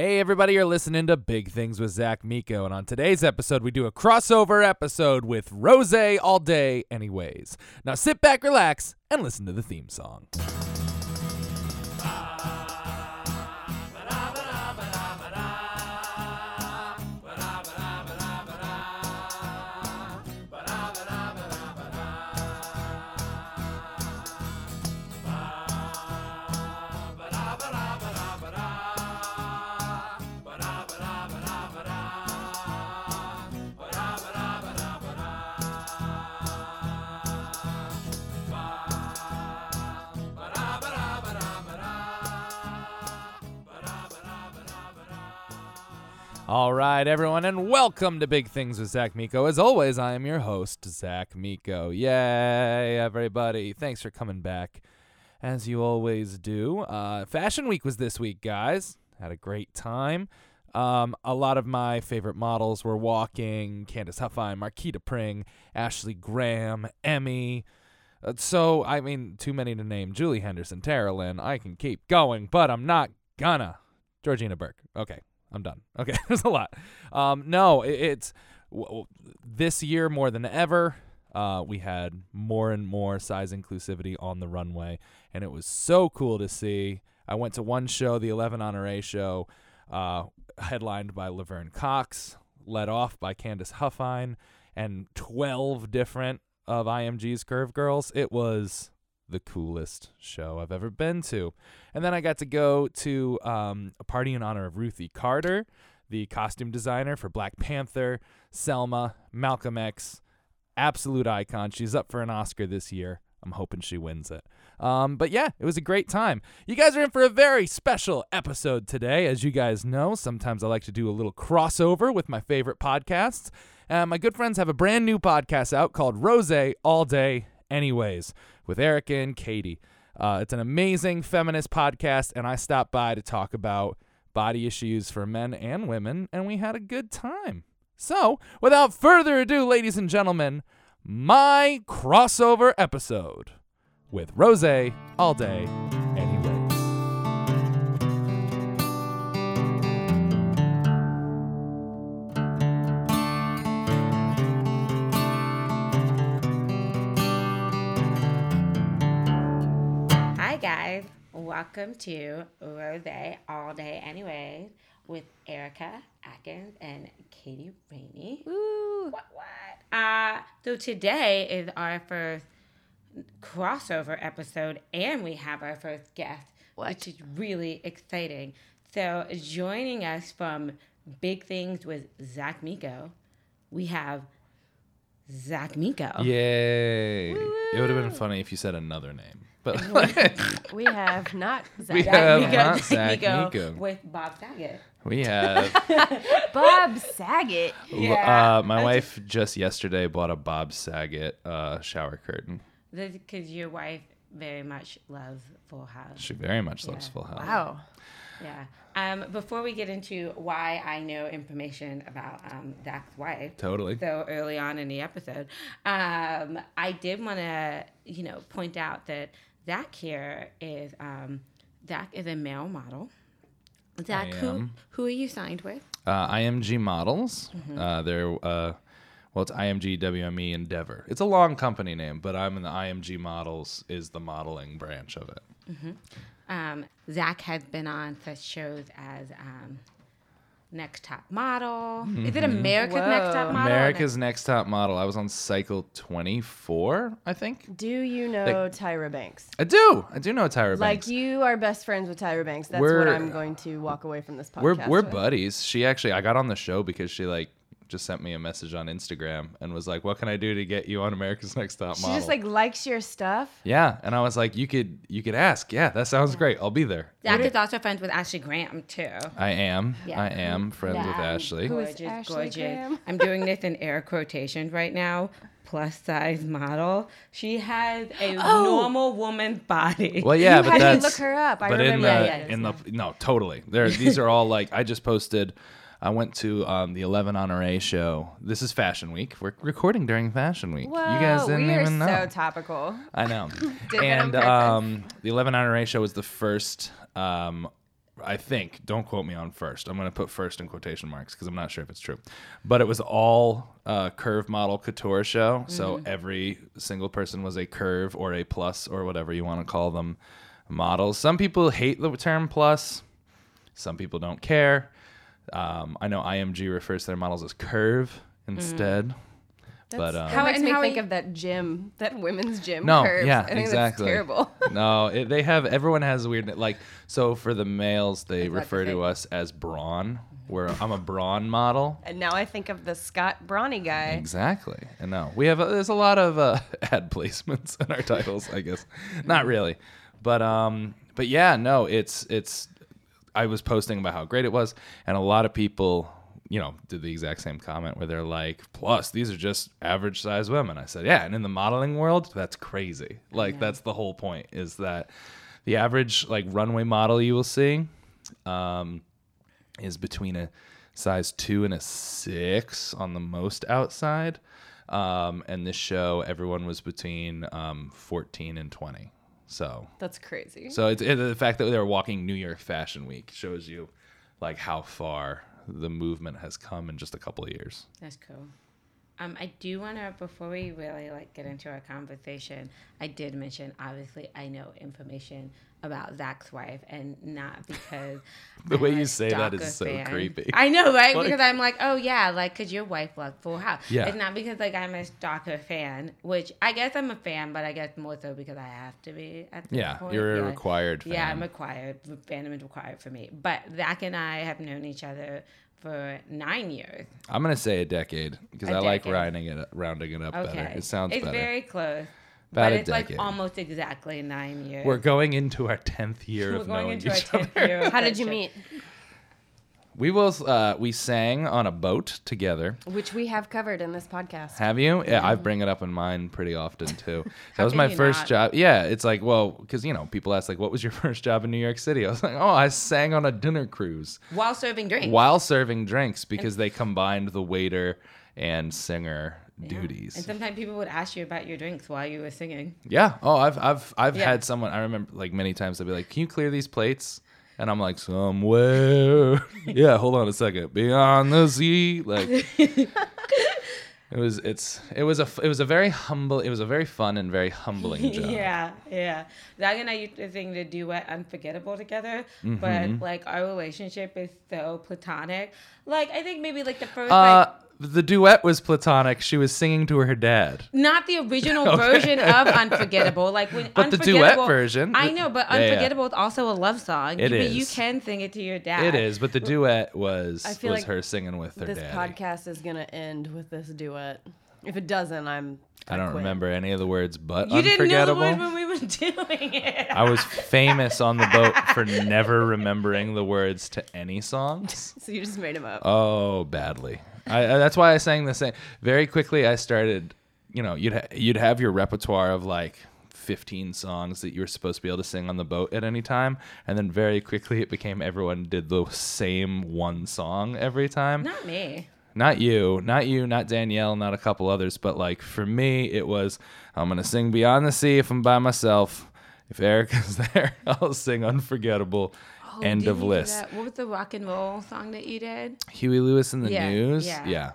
Hey everybody, you're listening to Big Things with Zach Miko, and on today's episode we do a crossover episode with Rosé All Day Anyways. Now sit back, relax, and listen to the theme song. All right, everyone, and welcome to Big Things with Zach Miko. As always, I am your host, Zach Miko. Yay, everybody. Thanks for coming back, as you always do. Fashion Week was this week, guys. Had a great time. A lot of my favorite models were walking. Candice Huffine, Marquita Pring, Ashley Graham, Emmy. Too many to name. Julie Henderson, Tara Lynn. I can keep going, but I'm not gonna. Georgina Burke. Okay. I'm done. Okay, there's a lot. It's this year more than ever. We had more and more size inclusivity on the runway, and it was so cool to see. I went to one show, the 11 Honoré show, headlined by Laverne Cox, led off by Candice Huffine, and 12 different of IMG's Curve Girls. It was the coolest show I've ever been to. And then I got to go to a party in honor of Ruthie Carter, the costume designer for Black Panther, Selma, Malcolm X, absolute icon. She's up for an Oscar this year. I'm hoping she wins it. But yeah, it was a great time. You guys are in for a very special episode today. As you guys know, sometimes I like to do a little crossover with my favorite podcasts. My good friends have a brand new podcast out called Rosé All Day Anyways, with Erica and Katie. It's an amazing feminist podcast, and I stopped by to talk about body issues for men and women, and we had a good time. So, without further ado, ladies and gentlemen, my crossover episode with Rosé All Day Anyways. Guys, welcome to Rosé All Day Anyways with Erica Atkins and Katie Rainey. Ooh, what? So today is our first crossover episode, and we have our first guest, which is really exciting. So joining us from Big Things with Zach Miko, we have Zach Miko. Yay! Woo-woo. It would have been funny if you said another name. We have not Zach. We have not Zach Miko. With Bob Saget. We have Bob Saget. Yeah. My wife just yesterday bought a Bob Saget shower curtain. Because your wife very much loves Full House. She very much loves Full House. Wow. Yeah. Before we get into why I know information about Zach's wife, totally, so early on in the episode, I did want to, point out that Zach here is a male model. Zach, who are you signed with? IMG Models. Mm-hmm. It's IMG, WME, Endeavor. It's a long company name, but I'm in the IMG Models is the modeling branch of it. Mm-hmm. Zach has been on such shows as Next Top Model. Mm-hmm. Is it America's Next Top Model? America's Next Top Model. I was on cycle 24, I think. Do you know Tyra Banks? I do. I do know Tyra Banks. Like, you are best friends with Tyra Banks. That's what I'm going to walk away from this podcast. We're buddies. She actually, I got on the show because she just sent me a message on Instagram and was like, what can I do to get you on America's Next Top Model? She just likes your stuff. Yeah. And I was like, you could ask. Yeah, that sounds great. I'll be there. Zach is also friends with Ashley Graham too. I am friends with Ashley. Who is Ashley Graham? I'm doing this in air quotations right now. Plus size model. She has a normal woman's body. Well, yeah, but that's... You had to look her up. I remember. No, totally. These are all I just posted... I went to the 11 Honoré show. This is Fashion Week. We're recording during Fashion Week. Whoa, you guys didn't even know. We are so topical. I know. And the 11 Honoré show was the first I think, don't quote me on first. I'm going to put first in quotation marks because I'm not sure if it's true. But it was all curve model couture show. Mm-hmm. So every single person was a curve or a plus or whatever you want to call them models. Some people hate the term plus. Some people don't care. I know IMG refers to their models as curve instead. But how it makes me think of that gym, that women's gym. No, curves. Yeah, I think exactly. That's terrible. No, they have. Everyone has a weird like. So for the males, they refer to us as brawn. Where I'm a brawn model. And now I think of the Scott Brawny guy. Exactly. And now we have. There's a lot of ad placements in our titles, I guess. Not really, but yeah, no, it's. I was posting about how great it was, and a lot of people. You know, did the exact same comment where they're like, plus, these are just average sized women. I said, yeah. And in the modeling world, that's crazy. Like, that's the whole point is that the average, like, runway model you will see is between a size 2 and a 6 on the most outside. And this show, everyone was between 14 and 20. So that's crazy. So it's the fact that they were walking New York Fashion Week shows you, like, how far the movement has come in just a couple of years. That's cool. I do want to, before we really like get into our conversation, I did mention, obviously, I know information about Zach's wife, and not because the I'm way you say that is so fan. Creepy. I know, right? Like, because I'm like, oh yeah, like because your wife loved Full House. Yeah. It's not because like I'm a stalker fan, which I guess I'm a fan, but I guess more so because I have to be at this point. Yeah, you're a required fan. Yeah, I'm required. Fandom is required for me. But Zach and I have known each other for 9 years. I'm gonna say a decade because I like rounding it up okay. better. It sounds it's better. It's very close. About but it's like almost exactly 9 years. We're going into our 10th year of knowing each other. How did you meet? We sang on a boat together, which we have covered in this podcast. Have you? Yeah, I bring it up in mine pretty often too. That was my first job. Yeah, it's like, well, because you know, people ask like, "What was your first job in New York City?" I was like, "Oh, I sang on a dinner cruise while serving drinks." Because they combined the waiter and singer. Duties. And sometimes people would ask you about your drinks while you were singing. Yeah. Oh, I've had someone, I remember like many times they'd be like, "Can you clear these plates?" And I'm like, "Somewhere." Yeah, hold on a second. Beyond the sea. Like it was a very fun and very humbling job. Yeah. Zach and I used to sing the duet Unforgettable together, but like our relationship is so platonic. Like I think maybe like the first the duet was platonic. She was singing to her dad. Not the original version of Unforgettable. Like when but Unforgettable, the duet version. I know, but Unforgettable is also a love song. It is. But you can sing it to your dad. It is, but the duet was her singing with her dad. This podcast is going to end with this duet. If it doesn't, I don't remember any of the words, but you Unforgettable. You didn't know the words when we were doing it. I was famous on the boat for never remembering the words to any songs. So you just made them up. Oh, badly. That's why I sang the same. Very quickly, I started, you know, you'd have your repertoire of like 15 songs that you were supposed to be able to sing on the boat at any time. And then very quickly, it became everyone did the same one song every time. Not me. Not you, not Danielle, not a couple others. But like for me, it was, I'm going to sing Beyond the Sea if I'm by myself. If Erica's there, I'll sing Unforgettable. Oh, end of list. What was the rock and roll song that you did? Huey Lewis and the News? Yeah.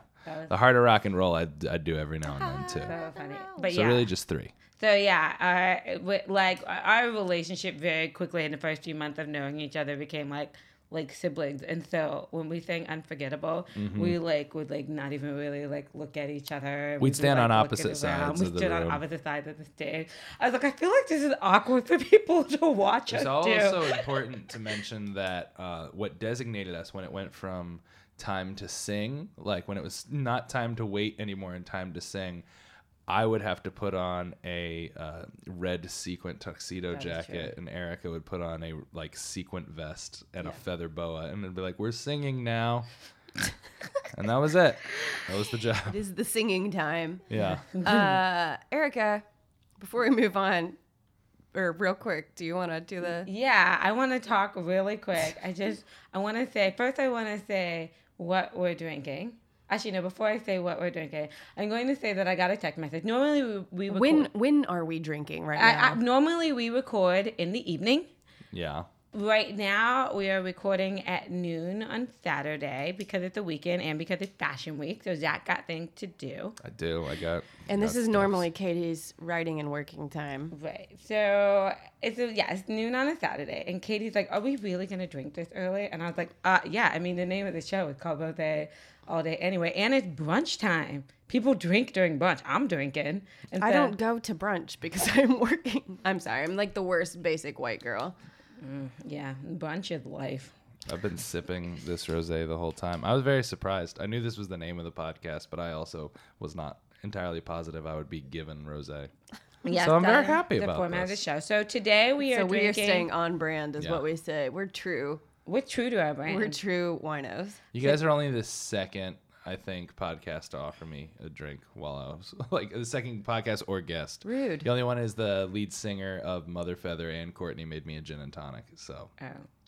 The Heart of Rock and Roll I do every now and then too. So funny. But so really just three. So yeah, our relationship very quickly in the first few months of knowing each other became like siblings, and so when we sang Unforgettable, we like would like not even really like look at each other. We'd stand on opposite sides of the room. We stood on opposite sides of the stage. I was like, I feel like this is awkward for people to watch us do. It's also important to mention that what designated us when it went from time to sing, like when it was not time to wait anymore and time to sing, I would have to put on a red sequin tuxedo jacket, and Erica would put on a like sequin vest and a feather boa, and it'd be like, "We're singing now," and that was it. That was the job. It is the singing time. Yeah. Erica, before we move on, or real quick, do you want to do the? Yeah, I want to talk really quick. I want to say first. I want to say what we're drinking. Actually, no, before I say what we're drinking, I'm going to say that I got a text message. Normally, we record. When are we drinking right now? Normally, we record in the evening. Yeah. Right now, we are recording at noon on Saturday because it's a weekend and because it's Fashion Week. So Zach got things to do. I do. I got. And this is normally Katie's writing and working time. Right. So it's noon on a Saturday. And Katie's like, are we really going to drink this early? And I was like, yeah. I mean, the name of the show is called Rosé All Day Anyway. And it's brunch time. People drink during brunch. I'm drinking. And I don't go to brunch because I'm working. I'm sorry. I'm like the worst basic white girl. Yeah, brunch is life. I've been sipping this rosé the whole time. I was very surprised. I knew this was the name of the podcast, but I also was not entirely positive I would be given rosé. Yes, so I'm very happy about this. The format of the show. So today we are staying on brand is what we say. We're true. We're true to our brand. We're true winos. You guys are only the second, I think, podcast to offer me a drink while I was like the second podcast or guest. Rude. The only one is the lead singer of Mother Feather and Courtney made me a gin and tonic. So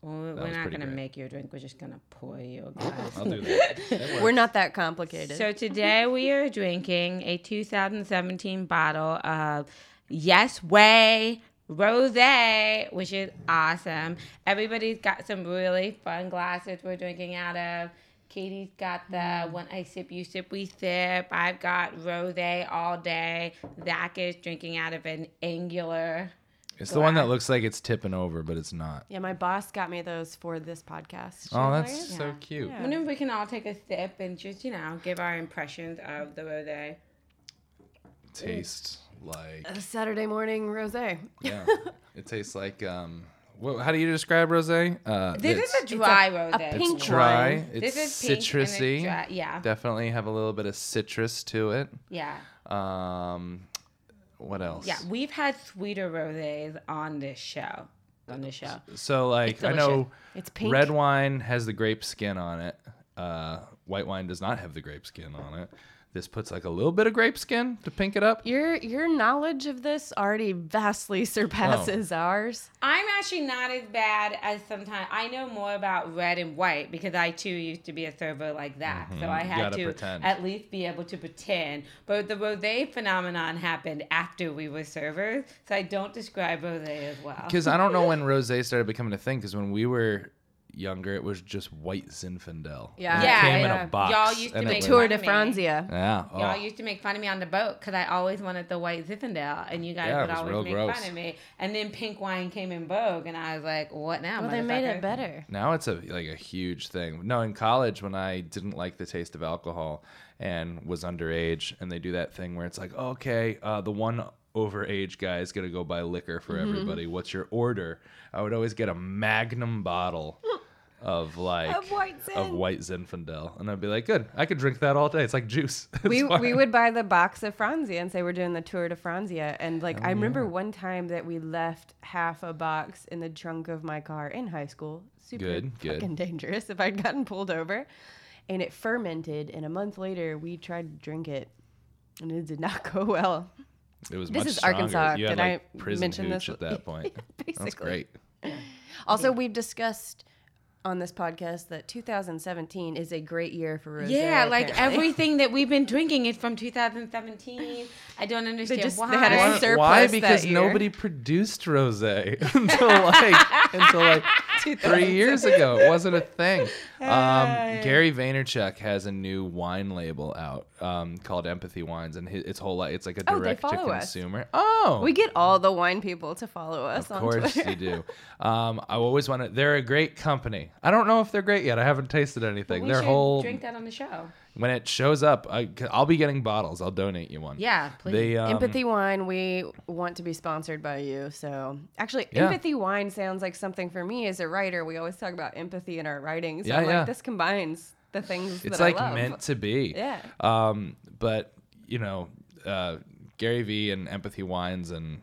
we're not going to make you a drink. We're just going to pour you a glass. I'll do that. We're not that complicated. So today we are drinking a 2017 bottle of Yes Way Rosé, which is awesome. Everybody's got some really fun glasses we're drinking out of. Katie's got the When I Sip, You Sip, We Sip. I've got Rosé All Day. Zach is drinking out of an angular glass. The one that looks like it's tipping over, but it's not. Yeah, my boss got me those for this podcast. Oh, that's so cute. Yeah. I wonder if we can all take a sip and just, give our impressions of the rosé. Tastes like... a Saturday morning rosé. Yeah. It tastes like... how do you describe rosé? This is a dry rosé. It's dry. It's citrusy. Yeah. Definitely have a little bit of citrus to it. Yeah. What else? Yeah, we've had sweeter rosés on this show. So like I know it's pink. Red wine has the grape skin on it. White wine does not have the grape skin on it. This puts like a little bit of grape skin to pink it up. Your knowledge of this already vastly surpasses ours. I'm actually not as bad as sometimes. I know more about red and white because I too used to be a server like that. Mm-hmm. So I had to pretend. At least be able to pretend. But the rosé phenomenon happened after we were servers. So I don't describe rosé as well. Because I don't know when rosé started becoming a thing because when we were... younger, it was just White Zinfandel. Yeah, it came in a box. Y'all used to make tour to Franzia. Yeah, y'all used to make fun of me on the boat because I always wanted the White Zinfandel, and you guys would always make fun of me. And then pink wine came in vogue, and I was like, "What now?" Well, they made it better. Now it's a huge thing. No, in college when I didn't like the taste of alcohol and was underage, and they do that thing where it's like, the one overage guy is gonna go buy liquor for everybody. What's your order? I would always get a magnum bottle. Of White Zinfandel. And I'd be like, good, I could drink that all day. It's like juice. We would buy the box of Franzia and say we're doing the tour to Franzia. And I remember one time that we left half a box in the trunk of my car in high school. Super fucking dangerous if I'd gotten pulled over. And it fermented. And a month later, we tried to drink it. And it did not go well. It was much stronger. This is Arkansas. You had prison hooch at that point. Basically. That's great. Also, we've discussed... on this podcast that 2017 is a great year for rosé. Yeah, everything that we've been drinking is from 2017. I don't understand why. They had a surplus why? Because that year. Nobody produced rosé until 3 years ago. It wasn't a thing. Gary Vaynerchuk has a new wine label out called Empathy Wines, and its whole life it's like a direct to consumer. Us. Oh, we get all the wine people to follow us. Of course on Twitter. You do. I always want to. They're a great company. I don't know if they're great yet. I haven't tasted anything. But we should drink that on the show. When it shows up, I'll be getting bottles. I'll donate you one. Yeah, please. Empathy Wine, we want to be sponsored by you. So actually, Empathy Wine sounds like something for me as a writer. We always talk about empathy in our writing. So this combines the things that I love. It's meant to be. Yeah. But, Gary V and Empathy Wines and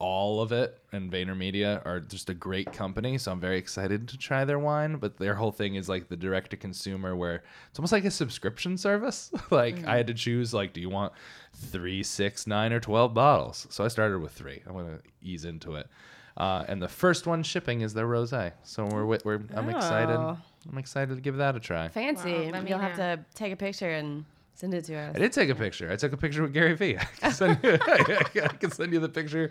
all of it and VaynerMedia are just a great company, so I'm very excited to try their wine. But their whole thing is like the direct to consumer, where it's almost like a subscription service. I had to choose do you want 3, 6, 9, or 12 bottles? So I started with 3. I want to ease into it, and the first one shipping is their rosé. So I'm excited. I'm excited to give that a try. Fancy! Wow, you'll have to take a picture and Send it to us. I did take a picture. I took a picture with Gary V. I can send you the picture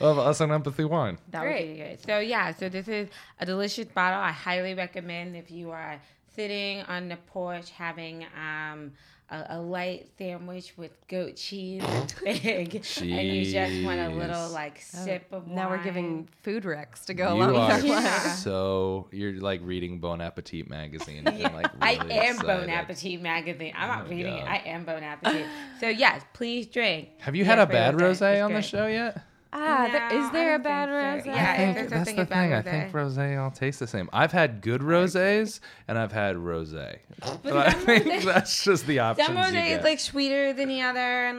of us on Empathy Wine. That would be good. So, yeah. So, this is a delicious bottle. I highly recommend if you are sitting on the porch having a light sandwich with goat cheese and you just want a little sip of wine. Now we're giving food recs to go along with our wine. So you're reading Bon Appetit magazine. Yeah. Really I am excited. Bon Appetit magazine. I'm not reading it. I am Bon Appetit. So yes, please drink. Have you had a bad rosé on the show yet? Is there a bad rosé? Yeah, is there something about rosé? I think rosé all tastes the same. I've had good rosés and I've had rosé. So I think that's just the options. Some rosé is sweeter than the other, and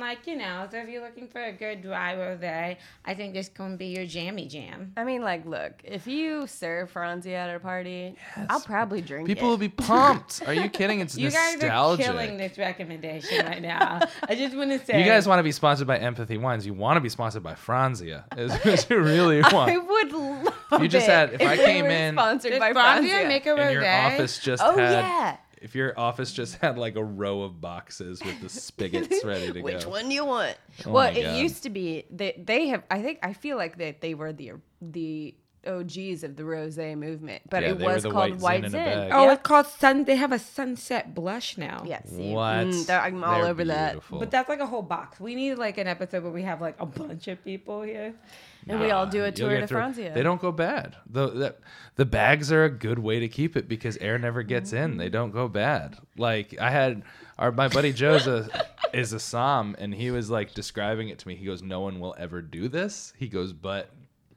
so if you're looking for a good dry rosé, I think this can be your jammy jam. I mean, look, if you serve Franzia at a party, I'll probably drink it. People will be pumped. Are you kidding? It's nostalgic. You guys are killing this recommendation right now. I just want to say, you guys want to be sponsored by Empathy Wines. You want to be sponsored by Franzia. Is what you really want. I would love it. You just had, if I came in, sponsored by Franzia, make a rosé. If your office just had a row of boxes with the spigots ready to go. Which one do you want? Oh well, it used to be they have. I feel like they were the OGs of the rosé movement, but it was called White Zin. Oh, it's called Sun. They have a sunset blush now. Yes. What? I'm all over beautiful. That. But that's a whole box. We need an episode where we have a bunch of people here, and we all do a tour to Franzia. They don't go bad. The bags are a good way to keep it because air never gets in. They don't go bad. I had my buddy Joe's is a Somm, and he was describing it to me. He goes, "No one will ever do this." He goes, "But."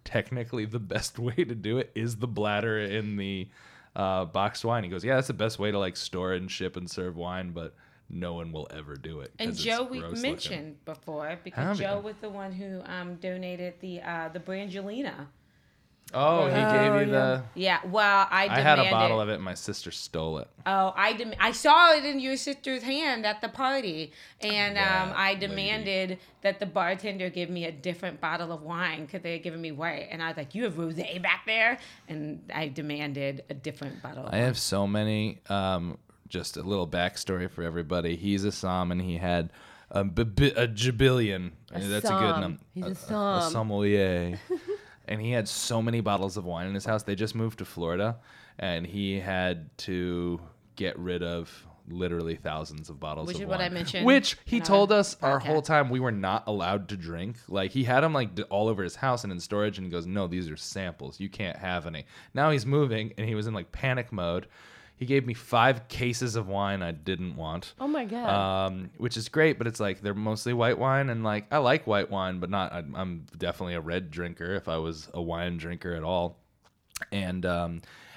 Technically, the best way to do it is the bladder in the boxed wine. He goes, "Yeah, that's the best way to store and ship and serve wine, but no one will ever do it." And Joe, we've mentioned before because Joe was the one who donated the Brangelina. Oh, he gave you the... Yeah, well, I had a bottle of it. My sister stole it. Oh, I saw it in your sister's hand at the party. And I demanded that the bartender give me a different bottle of wine because they had given me white. And I was like, "You have rosé back there?" And I demanded a different bottle of wine. I have so many. Just a little backstory for everybody. He's a Somm, and he had... a jabillion. That's a good number. He's a Somm. A sommelier. And he had so many bottles of wine in his house. They just moved to Florida, and he had to get rid of literally thousands of bottles of wine. Which is what I mentioned. Which he told us our whole time we were not allowed to drink. He had them all over his house and in storage, and he goes, "No, these are samples. You can't have any." Now he's moving, and he was in panic mode. He gave me 5 cases of wine I didn't want. Oh, my God. Which is great, but it's they're mostly white wine. And I like white wine, but not. I'm definitely a red drinker if I was a wine drinker at all. And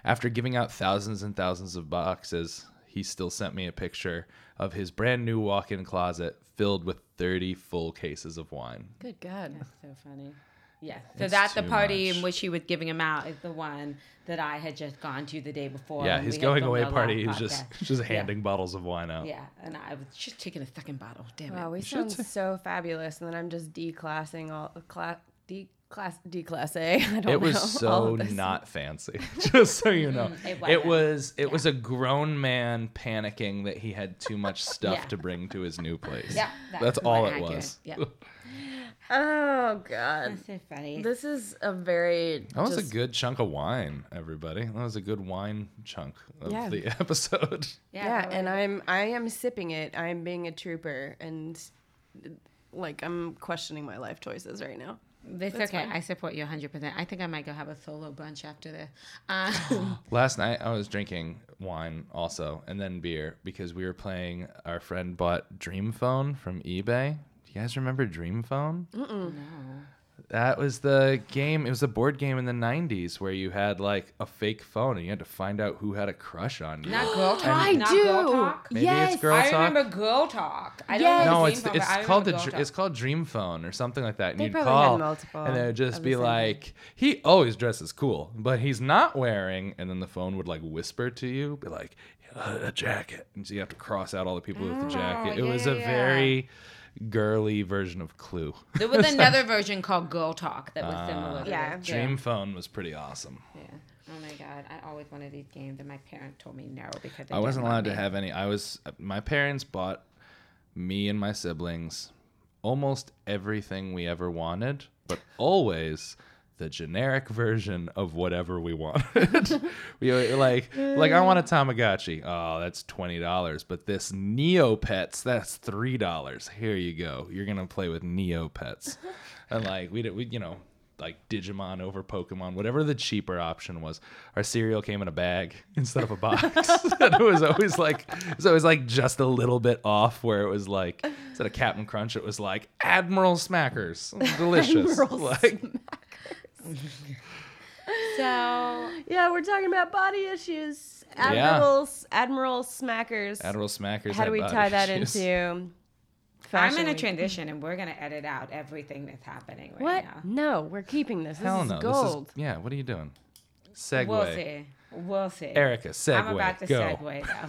after giving out thousands and thousands of boxes, he still sent me a picture of his brand new walk-in closet filled with 30 full cases of wine. Good God. That's so funny. Yeah, so that's the party in which he was giving him out is the one that I had just gone to the day before. Yeah, his going away party, he's just handing bottles of wine out. Yeah, and I was just taking a second bottle. Damn it! Wow, we sound so fabulous, and then I'm just declassing all declassé. I don't know. It was so not fancy. Just so you know, it was a grown man panicking that he had too much stuff to bring to his new place. Yeah, that's all it was. Yeah. Oh, God. That's so funny. This is a very... That was a good chunk of wine, everybody. That was a good wine chunk of the episode. Yeah, and I am sipping it. I'm being a trooper, and, I'm questioning my life choices right now. That's okay. Fine. I support you 100%. I think I might go have a solo brunch after this. Last night, I was drinking wine also, and then beer, because we were playing... Our friend bought Dream Phone from eBay. You guys remember Dream Phone? Mm-mm. No. That was the game. It was a board game in the 90s where you had a fake phone and you had to find out who had a crush on you. Not Girl Talk. Girl Talk. Maybe it's Girl Talk. I remember Girl Talk. It's called Dream Phone or something like that. And you'd call, had multiple. And it would just be he always dresses cool, but he's not wearing. And then the phone would whisper to you, be like, "A jacket," and so you have to cross out all the people with the jacket. It was a very girly version of Clue. There was another version called Girl Talk that was similar. Yeah. Dream Phone was pretty awesome. Yeah. Oh my God, I always wanted these games, and my parents told me no because I wasn't allowed to have any. My parents bought me and my siblings almost everything we ever wanted, but always the generic version of whatever we wanted. We were like, I want a Tamagotchi. Oh, that's $20. But this NeoPets, that's $3. Here you go. You're going to play with NeoPets. And like, we you know, like Digimon over Pokemon, whatever the cheaper option was. Our cereal came in a bag instead of a box. And it was always like just a little bit off, where it was like, instead of Captain Crunch, it was like Admiral Smackers. Delicious. Admiral Smackers. So yeah, we're talking about body issues. Admiral Smackers. Admiral Smackers. How do we tie that into fashion? I'm in a transition, and we're going to edit out everything that's happening right now. No, we're keeping this. This is gold. What are you doing? Segue. We'll see. Erica, segue. I'm about to segue now.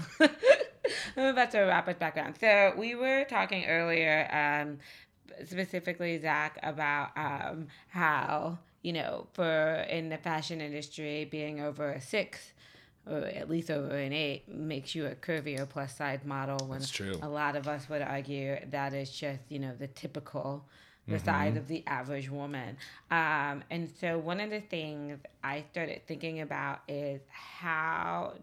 I'm about to wrap it back around. So we were talking earlier, specifically, Zach, about how, you know, in the fashion industry, being over a 6 or at least over an 8 makes you a curvy or plus size model. When that's true. A lot of us would argue that is just, you know, the typical, the size of the average woman. And so one of the things I started thinking about is how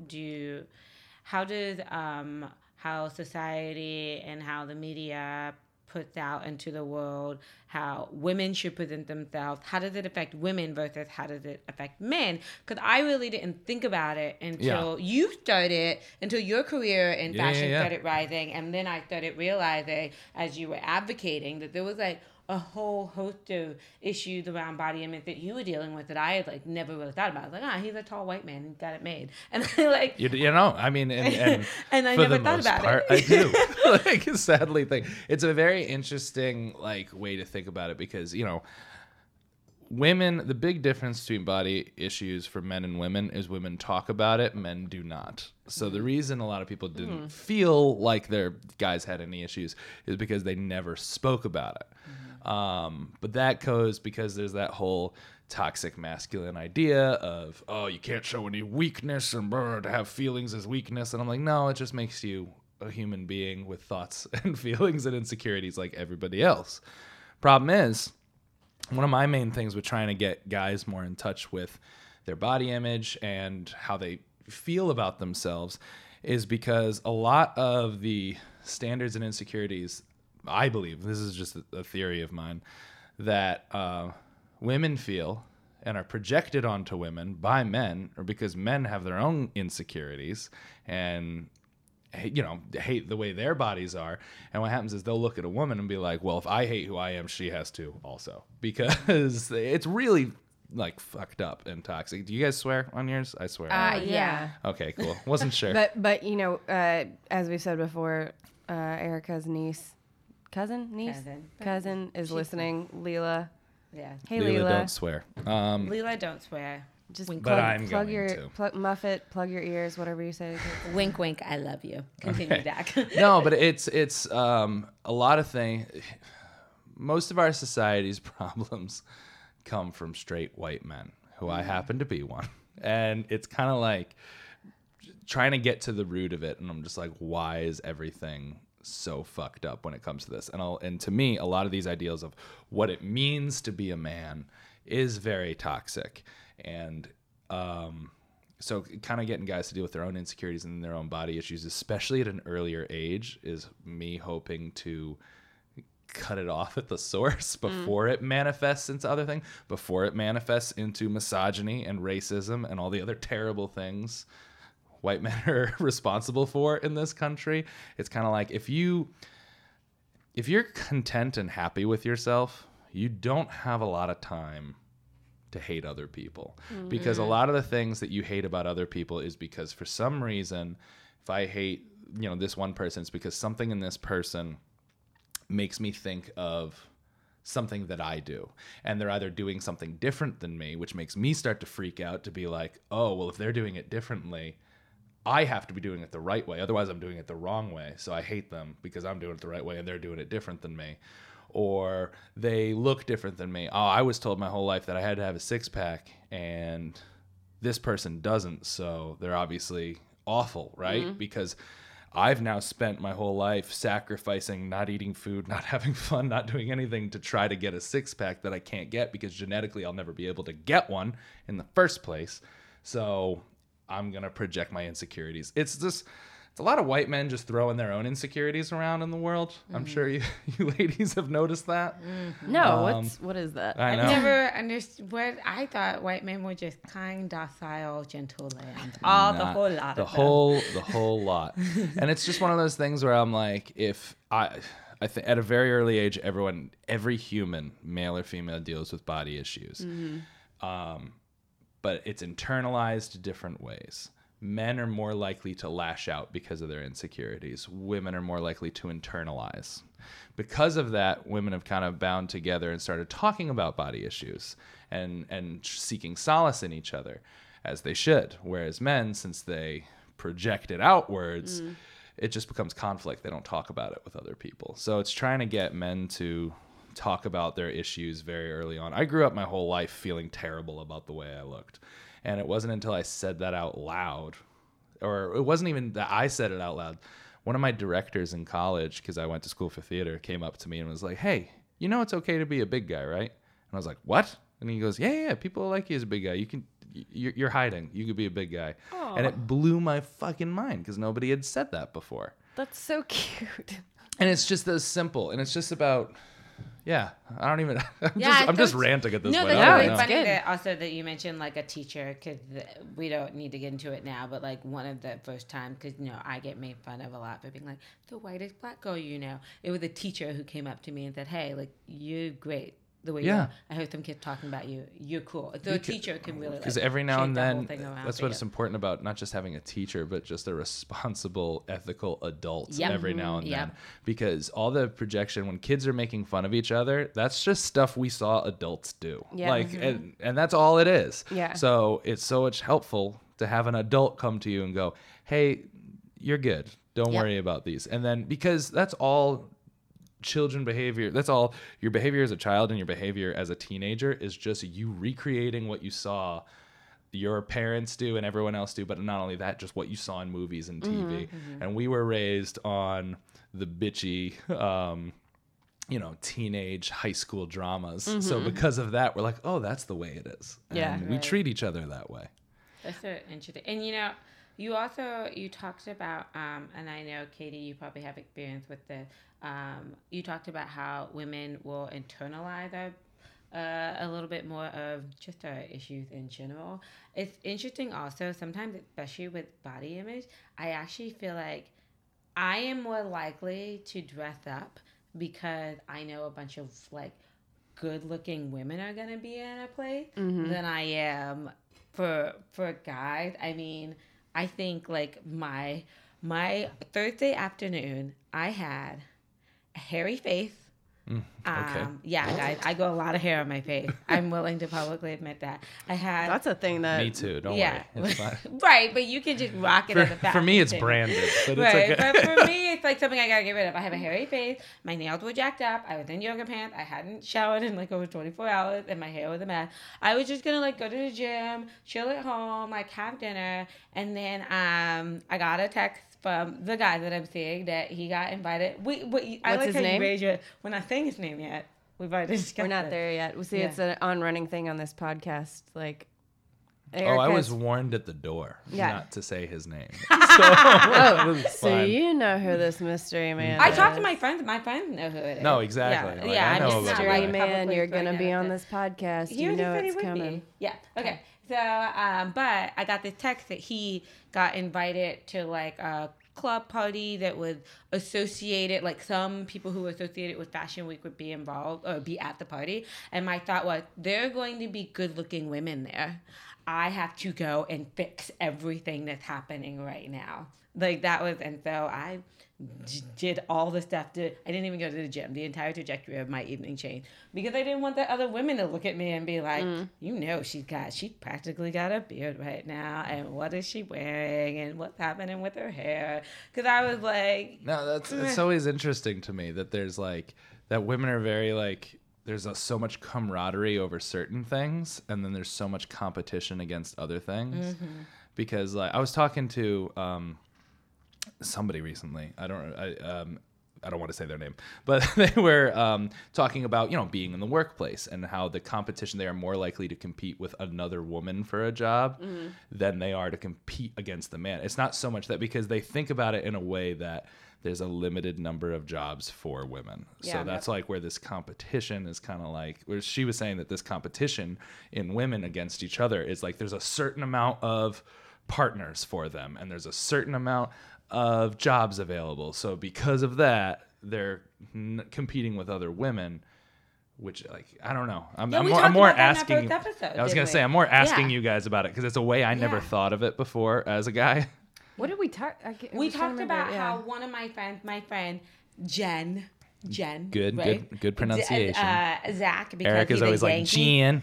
society and how the media puts out into the world how women should present themselves. How does it affect women versus how does it affect men? Because I really didn't think about it until you started, until your career in fashion started rising. And then I started realizing, as you were advocating, that there was like a whole host of issues around body image that you were dealing with that I had like never really thought about. I was like, he's a tall white man, he got it made. And I like, you know, I mean, and and I never thought about it. I do. Like, sadly, it's a very interesting like way to think about it, because, you know, women, the big difference between body issues for men and women is women talk about it, men do not. So the reason a lot of people didn't feel like their guys had any issues is because they never spoke about it. But that goes because there's that whole toxic masculine idea of, oh, you can't show any weakness, and to have feelings is weakness. And I'm like, no, it just makes you a human being with thoughts and feelings and insecurities like everybody else. Problem is, one of my main things with trying to get guys more in touch with their body image and how they feel about themselves is because a lot of the standards and insecurities, I believe, this is just a theory of mine, that women feel and are projected onto women by men, or because men have their own insecurities and, you know, hate the way their bodies are. And what happens is they'll look at a woman and be like, well, if I hate who I am, she has to also, because it's really like fucked up and toxic. Do you guys swear on yours? I swear. Yeah. Okay, cool. Wasn't sure. But you know, as we said before, Erica's cousin is listening. Leela. Yeah. Hey, Leela. Don't swear. Leela, don't swear. Just muff it, plug your ears, whatever you say. Wink, wink, I love you. Continue, Zach. No, but it's a lot of things. Most of our society's problems come from straight white men, who I happen to be one. And it's kind of like trying to get to the root of it. And I'm just like, why is everything so fucked up when it comes to this? And to me, a lot of these ideals of what it means to be a man is very toxic. And so kind of getting guys to deal with their own insecurities and their own body issues, especially at an earlier age, is me hoping to cut it off at the source before it manifests into other things, before it manifests into misogyny and racism and all the other terrible things white men are responsible for in this country. It's kind of like, if you're content and happy with yourself, you don't have a lot of time to hate other people, because a lot of the things that you hate about other people is because, for some reason, if I hate, you know, this one person, it's because something in this person makes me think of something that I do, and they're either doing something different than me, which makes me start to freak out, to be like, oh, well, if they're doing it differently, I have to be doing it the right way. Otherwise, I'm doing it the wrong way. So I hate them because I'm doing it the right way and they're doing it different than me. Or they look different than me. Oh, I was told my whole life that I had to have a six-pack, and this person doesn't, so they're obviously awful, right? Because I've now spent my whole life sacrificing, not eating food, not having fun, not doing anything to try to get a six-pack that I can't get because genetically I'll never be able to get one in the first place. So I'm going to project my insecurities. It's just... a lot of white men just throwing their own insecurities around in the world. Mm-hmm. I'm sure you ladies have noticed that. Mm-hmm. No, what is that? I never understood what I thought white men were just kind, docile, gentle land. The whole lot of them. The whole lot. And it's just one of those things where I'm like, if I think at a very early age, every human, male or female, deals with body issues. Mm-hmm. But it's internalized different ways. Men are more likely to lash out because of their insecurities. Women are more likely to internalize. Because of that, women have kind of bound together and started talking about body issues and seeking solace in each other, as they should. Whereas men, since they project it outwards, it just becomes conflict. They don't talk about it with other people. So it's trying to get men to talk about their issues very early on. I grew up my whole life feeling terrible about the way I looked. And it wasn't until I said that out loud, or it wasn't even that I said it out loud. One of my directors in college, because I went to school for theater, came up to me and was like, "Hey, you know it's okay to be a big guy, right?" And I was like, "What?" And he goes, "Yeah, people like you as a big guy. You're hiding. You could be a big guy." Aww. And it blew my fucking mind because nobody had said that before. That's so cute. And it's just as simple. And it's just about... yeah, I don't even... I'm just ranting at this point. No, that's really funny that also that you mentioned like a teacher, because we don't need to get into it now, but like one of the first time, because, I get made fun of a lot for being like, the whitest black girl you know. It was a teacher who came up to me and said, "Hey, like, you're great the way you are. I heard some kids talking about you. You're cool." So a teacher can really... because every now and then, that's what's important about not just having a teacher, but just a responsible, ethical adult every now and then. Because all the projection, when kids are making fun of each other, that's just stuff we saw adults do. Yeah. Like, and that's all it is. Yeah. So it's so much helpful to have an adult come to you and go, "Hey, you're good. Don't worry about these." And then, because that's all... children behavior, that's all your behavior as a child and your behavior as a teenager is just you recreating what you saw your parents do and everyone else do, but not only that, just what you saw in movies and TV. Mm-hmm. And we were raised on the bitchy teenage high school dramas. Mm-hmm. So because of that, we're like, oh, that's the way it is, and we treat each other that way. That's so interesting. And you also, you talked about, and I know, Katie, you probably have experience with this, you talked about how women will internalize a little bit more of just our issues in general. It's interesting also, sometimes, especially with body image, I actually feel like I am more likely to dress up because I know a bunch of, like, good-looking women are going to be in a place than I am for guys. I mean... I think like my Thursday afternoon, I had a hairy face. Okay. Yeah, guys, I go a lot of hair on my face. I'm willing to publicly admit that. I had... that's a thing that... me too, don't worry. Right, but you can just rock it as a fact. For me, it's branded, but right, it's okay. But for me, it's like something I gotta get rid of. I have a hairy face. My nails were jacked up. I was in yoga pants. I hadn't showered in like over 24 hours, and my hair was a mess. I was just gonna like go to the gym, chill at home, like have dinner, and then I got a text from the guy that I'm seeing that he got invited. What's his name? We're not saying his name yet. We've already discussed it. We're not there yet. We see it's an on-running thing on this podcast. Like, Erica's... I was warned at the door not to say his name. So, so you know who this mystery man is. I talk to my friends. My friends know who it is. No, exactly. Yeah, like, I know mystery man. You're going to be on this podcast. You know it's coming. Yeah. Okay. So, but I got this text that he got invited to like a club party that was associated, like some people who were associated with Fashion Week would be involved or be at the party. And my thought was, there are going to be good-looking women there. I have to go and fix everything that's happening right now. Like that was, and so I did all the stuff. I didn't even go to the gym, the entire trajectory of my evening change, because I didn't want the other women to look at me and be like, she practically got a beard right now, and what is she wearing, and what's happening with her hair? Because I was like... no, that's... it's always interesting to me that there's like, that women are very like... there's so much camaraderie over certain things, and then there's so much competition against other things. Because like I was talking to somebody recently. I don't want to say their name, but they were talking about, you know, being in the workplace and how the competition, they are more likely to compete with another woman for a job than they are to compete against the man. It's not so much that, because they think about it in a way that there's a limited number of jobs for women. Yeah, so that's like where this competition is kind of like, where she was saying that this competition in women against each other is like, there's a certain amount of partners for them and there's a certain amount of jobs available. So because of that, they're competing with other women, which, like, I don't know. I'm more asking. I was going to say, I'm more asking you guys about it because it's a way I never thought of it before as a guy. What did we talk? We talked about how one of my friend, Jen. Good pronunciation. Zach, because Eric is always like, Jean.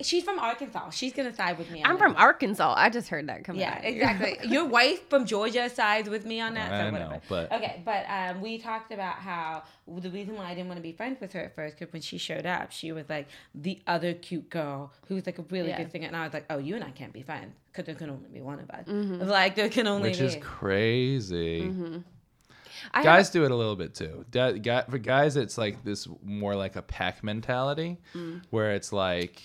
She's from Arkansas. She's going to side with me on that. I'm from Arkansas. I just heard that coming out. Yeah, exactly. Your wife from Georgia sides with me on that. So I know, but... Okay, but we talked about how the reason why I didn't want to be friends with her at first, because when she showed up, she was like the other cute girl who was like a really good singer. And I was like, oh, you and I can't be friends because there can only be one of us. Mm-hmm. Like, there can only be. Which is crazy. Mm-hmm. Guys do it a little bit too. For guys, it's like this more like a pack mentality where it's like...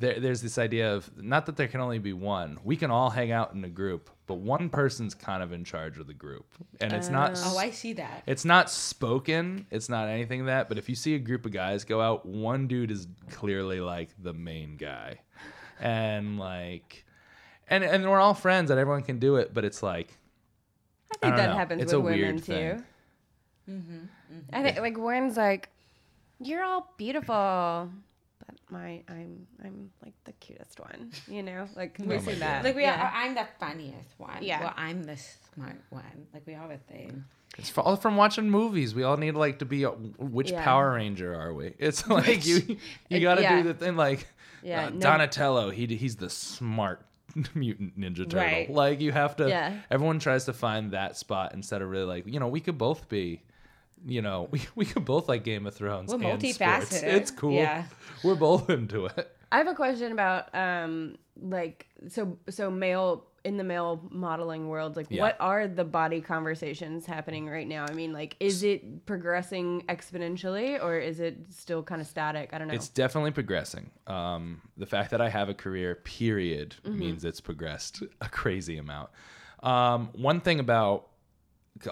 There's this idea of, not that there can only be one. We can all hang out in a group, but one person's kind of in charge of the group. And it's not... Oh, I see that. It's not spoken. It's not anything like that. But if you see a group of guys go out, one dude is clearly, like, the main guy. And, like... And we're all friends and everyone can do it, but it's like... I think happens it's with women, too. Mm-hmm. I think, like, women's like, you're all beautiful... I'm like the cutest one, you know, like we see that. Like I'm the funniest one. Yeah, well, I'm the smart one. Like we all a thing. It's all from watching movies. We all need like to be. Which Power Ranger are we? It's like you got to do the thing. Like Donatello, he's the smart mutant ninja turtle. Right. Like you have to. Yeah. Everyone tries to find that spot instead of really like, you know, we could both be. You know, we could both like Game of Thrones. We're multifaceted. Sports. It's cool. Yeah. We're both into it. I have a question about male modeling world, like what are the body conversations happening right now? I mean, like, is it progressing exponentially or is it still kind of static? I don't know. It's definitely progressing. The fact that I have a career, period, means it's progressed a crazy amount. One thing about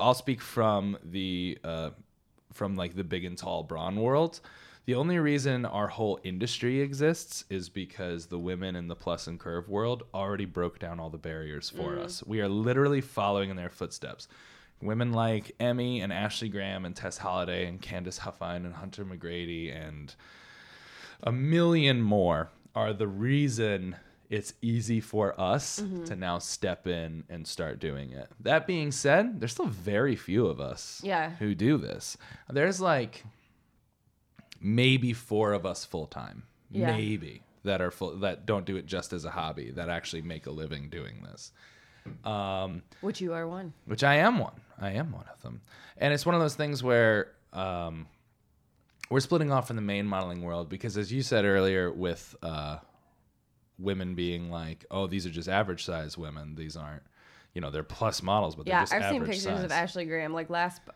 I'll speak from the the big and tall brawn world. The only reason our whole industry exists is because the women in the plus and curve world already broke down all the barriers for us. We are literally following in their footsteps. Women like Emmy and Ashley Graham and Tess Holliday and Candice Huffine and Hunter McGrady and a million more are the reason it's easy for us to now step in and start doing it. That being said, there's still very few of us who do this. There's like maybe 4 of us full time, maybe that don't do it just as a hobby, that actually make a living doing this. Which you are one. Which I am one. I am one of them. And it's one of those things where we're splitting off from the main modeling world because, as you said earlier, with women being like, oh, these are just average size women. These aren't, you know, they're plus models, but they're just average size. Yeah, I've seen pictures of Ashley Graham. Like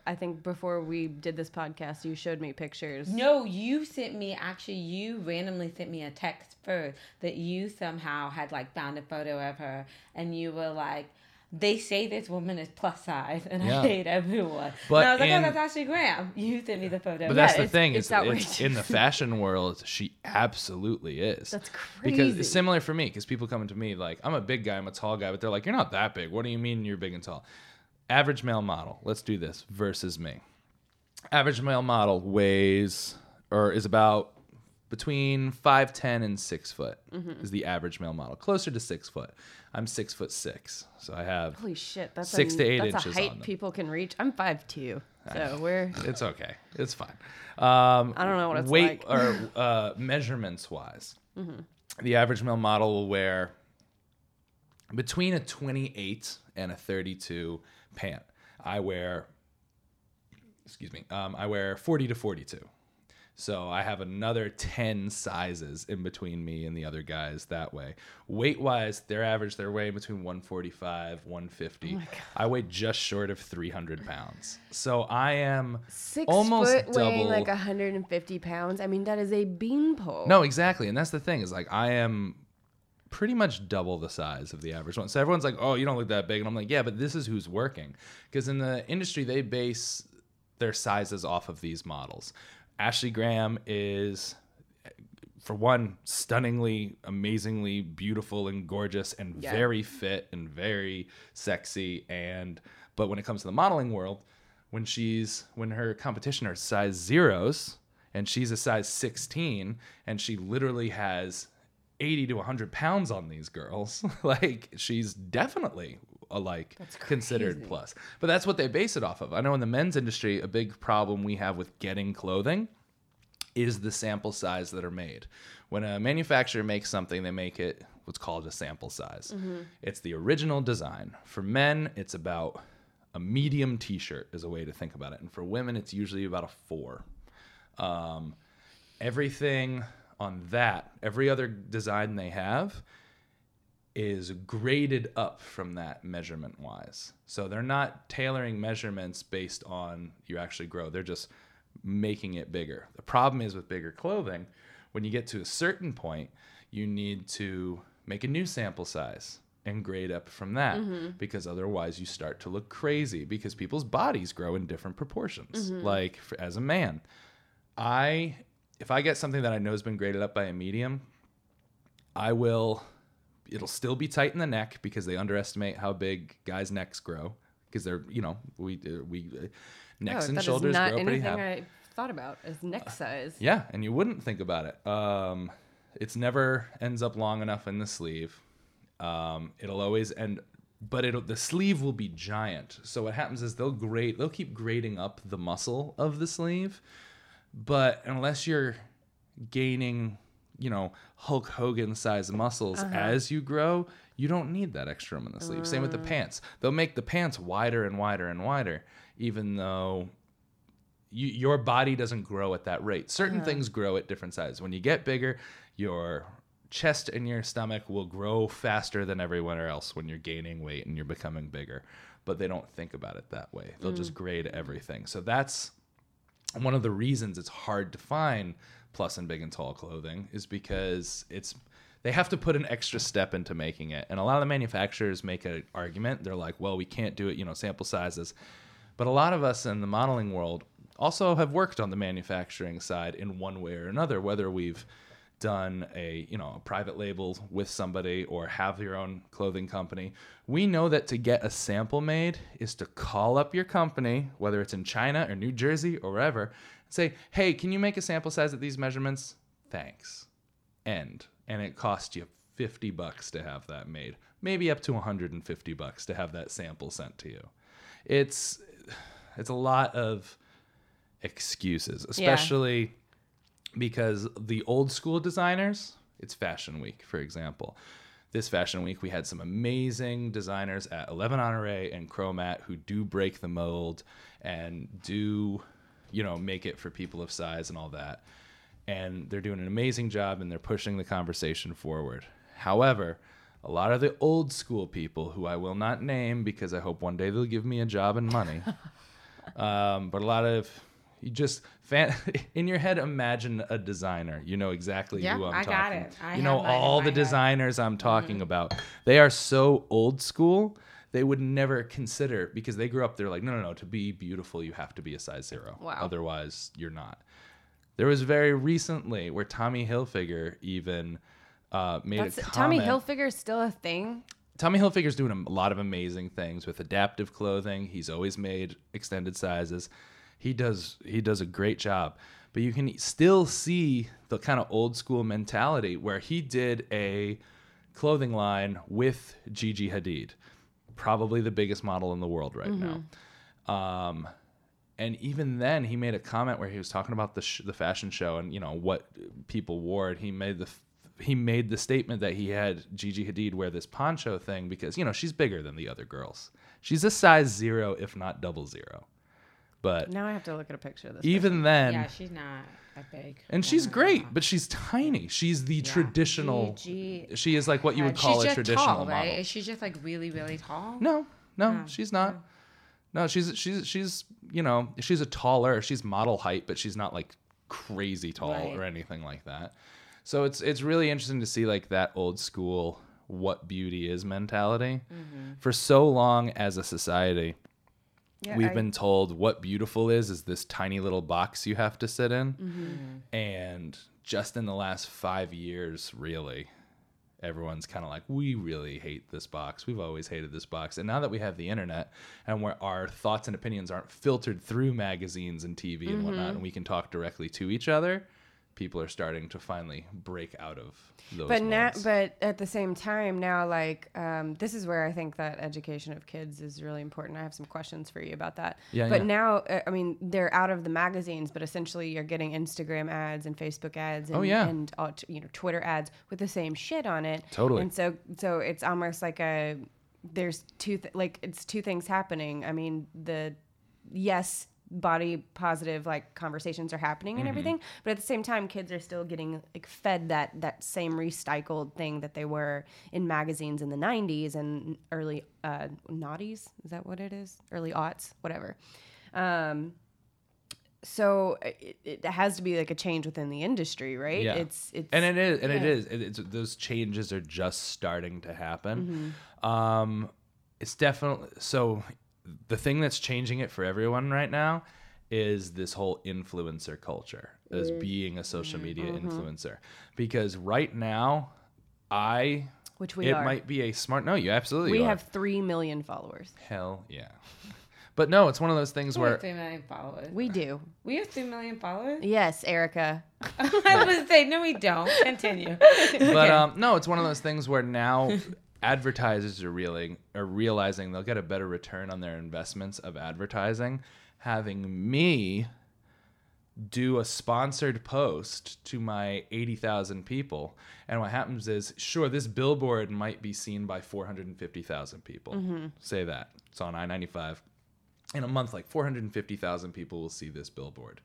I think before we did this podcast, you showed me pictures. No, you randomly sent me a text first that you somehow had like found a photo of her and you were like, they say this woman is plus size and I hate everyone. But and I was like, oh, that's Ashley Graham. You sent me the photo. But that's the thing. It's in the fashion world, she absolutely is. That's crazy. Because it's similar for me, because people come to me like, I'm a big guy, I'm a tall guy, but they're like, you're not that big. What do you mean you're big and tall? Average male model, let's do this, versus me. Average male model is about between 5'10" and 6 foot is the average male model. Closer to 6 foot. I'm 6'6", so I have 6 to 8 inches on them. That's a height people can reach. I'm 5'2", so we're... It's okay. It's fine. I don't know what it's weight like. Weight or measurements-wise, the average male model will wear between a 28 and a 32 pant. I wear 40 to 42. So I have another 10 sizes in between me and the other guys that way. Weight-wise, they're average. They're weighing between 145, 150. Oh, I weigh just short of 300 pounds. So I am almost double, weighing like 150 pounds. I mean, that is a beanpole. No, exactly. And that's the thing is like I am pretty much double the size of the average one. So everyone's like, oh, you don't look that big. And I'm like, yeah, but this is who's working. Because in the industry, they base their sizes off of these models. Ashley Graham is, for one, stunningly, amazingly beautiful and gorgeous and very fit and very sexy. But when it comes to the modeling world, when her competition are size zeros and she's a size 16 and she literally has 80 to 100 pounds on these girls, like she's definitely considered plus. But that's what they base it off of. I know in the men's industry, a big problem we have with getting clothing is the sample size that are made. When a manufacturer makes something, they make it what's called a sample size. Mm-hmm. It's the original design. For men, it's about a medium t-shirt is a way to think about it. And for women, it's usually about a 4. Everything on that, every other design they have is graded up from that measurement wise. So they're not tailoring measurements based on you actually grow. They're just making it bigger. The problem is with bigger clothing, when you get to a certain point, you need to make a new sample size and grade up from that, because otherwise you start to look crazy because people's bodies grow in different proportions. Like as a man, if I get something that I know has been graded up by a medium, it'll still be tight in the neck because they underestimate how big guys' necks grow because they're, we necks and shoulders grow pretty high. That is not anything I thought about is neck size. Yeah, and you wouldn't think about it. It's never ends up long enough in the sleeve. It'll always end, but the sleeve will be giant. So what happens is they'll keep grading up the muscle of the sleeve, but unless you're gaining Hulk Hogan size muscles as you grow, you don't need that extra room in the sleeve. Same with the pants. They'll make the pants wider and wider and wider, even though your body doesn't grow at that rate. Certain things grow at different sizes. When you get bigger, your chest and your stomach will grow faster than everywhere else when you're gaining weight and you're becoming bigger. But they don't think about it that way. They'll just grade everything. So that's one of the reasons it's hard to find plus and big and tall clothing is because they have to put an extra step into making it. And a lot of the manufacturers make an argument. They're like, well, we can't do it, sample sizes. But a lot of us in the modeling world also have worked on the manufacturing side in one way or another, whether we've done a private label with somebody or have your own clothing company. We know that to get a sample made is to call up your company, whether it's in China or New Jersey or wherever, and say, hey, can you make a sample size at these measurements? Thanks. End. And it costs you $50 to have that made, maybe up to $150 to have that sample sent to you. It's a lot of excuses, especially because the old school designers, it's Fashion Week, for example. This Fashion Week, we had some amazing designers at 11 Honoré and Chromat who do break the mold and do, make it for people of size and all that. And they're doing an amazing job and they're pushing the conversation forward. However, a lot of the old school people who I will not name because I hope one day they'll give me a job and money. But a lot of... You just in your head imagine a designer. You know exactly who I'm talking. Got it. I know all the designers I'm talking about. They are so old school. They would never consider because they grew up. They're like, no. To be beautiful, you have to be a size 0. Wow. Otherwise, you're not. There was very recently where Tommy Hilfiger even made a comment. Tommy Hilfiger is still a thing. Tommy Hilfiger's doing a lot of amazing things with adaptive clothing. He's always made extended sizes. He does a great job, but you can still see the kind of old school mentality where he did a clothing line with Gigi Hadid, probably the biggest model in the world right now. And even then he made a comment where he was talking about the fashion show and what people wore. And he made the statement that he had Gigi Hadid wear this poncho thing because, she's bigger than the other girls. She's a size 0, if not double 0. But now I have to look at a picture of this. Even person. Then, yeah, she's not. Epic. And she's great, but she's tiny. She's the traditional. She is like what you would call a traditional model. She's just tall, right? Is she just like really, really tall? No, she's not. No, she's you know, she's a taller. She's model height, but she's not like crazy tall or anything like that. So it's really interesting to see like that old school what beauty is mentality. Mm-hmm. For so long as a society, we've been told what beautiful is this tiny little box you have to sit in. Mm-hmm. And just in the last 5 years, really, everyone's kind of like, we really hate this box. We've always hated this box. And now that we have the internet and where our thoughts and opinions aren't filtered through magazines and TV and whatnot, and we can talk directly to each other, people are starting to finally break out of those. But now, but at the same time now, like, this is where I think that education of kids is really important. I have some questions for you about that. Now, I mean, they're out of the magazines, but essentially you're getting Instagram ads and Facebook ads and, and you know, Twitter ads with the same shit on it. Totally. And so it's almost like there's two things happening. I mean, body positive like conversations are happening and everything, but at the same time kids are still getting like fed that same recycled thing that they were in magazines in the 90s and early noughties, is that what it is, early aughts, whatever. So it has to be like a change within the industry, right? It is those changes are just starting to happen. It's definitely so. The thing that's changing it for everyone right now is this whole influencer culture, as being a social media influencer. Because right now, might be a smart... No, you absolutely We have 3 million followers. Hell yeah. But no, it's one of those things where... We have 3 million followers. We do. We have 3 million followers? Yes, Erica. I was going to say, no, we don't. Continue. But no, it's one of those things where now... Advertisers are realizing they'll get a better return on their investments of advertising, having me do a sponsored post to my 80,000 people. And what happens is, sure, this billboard might be seen by 450,000 people. Mm-hmm. Say that. It's on I-95. In a month, like 450,000 people will see this billboard.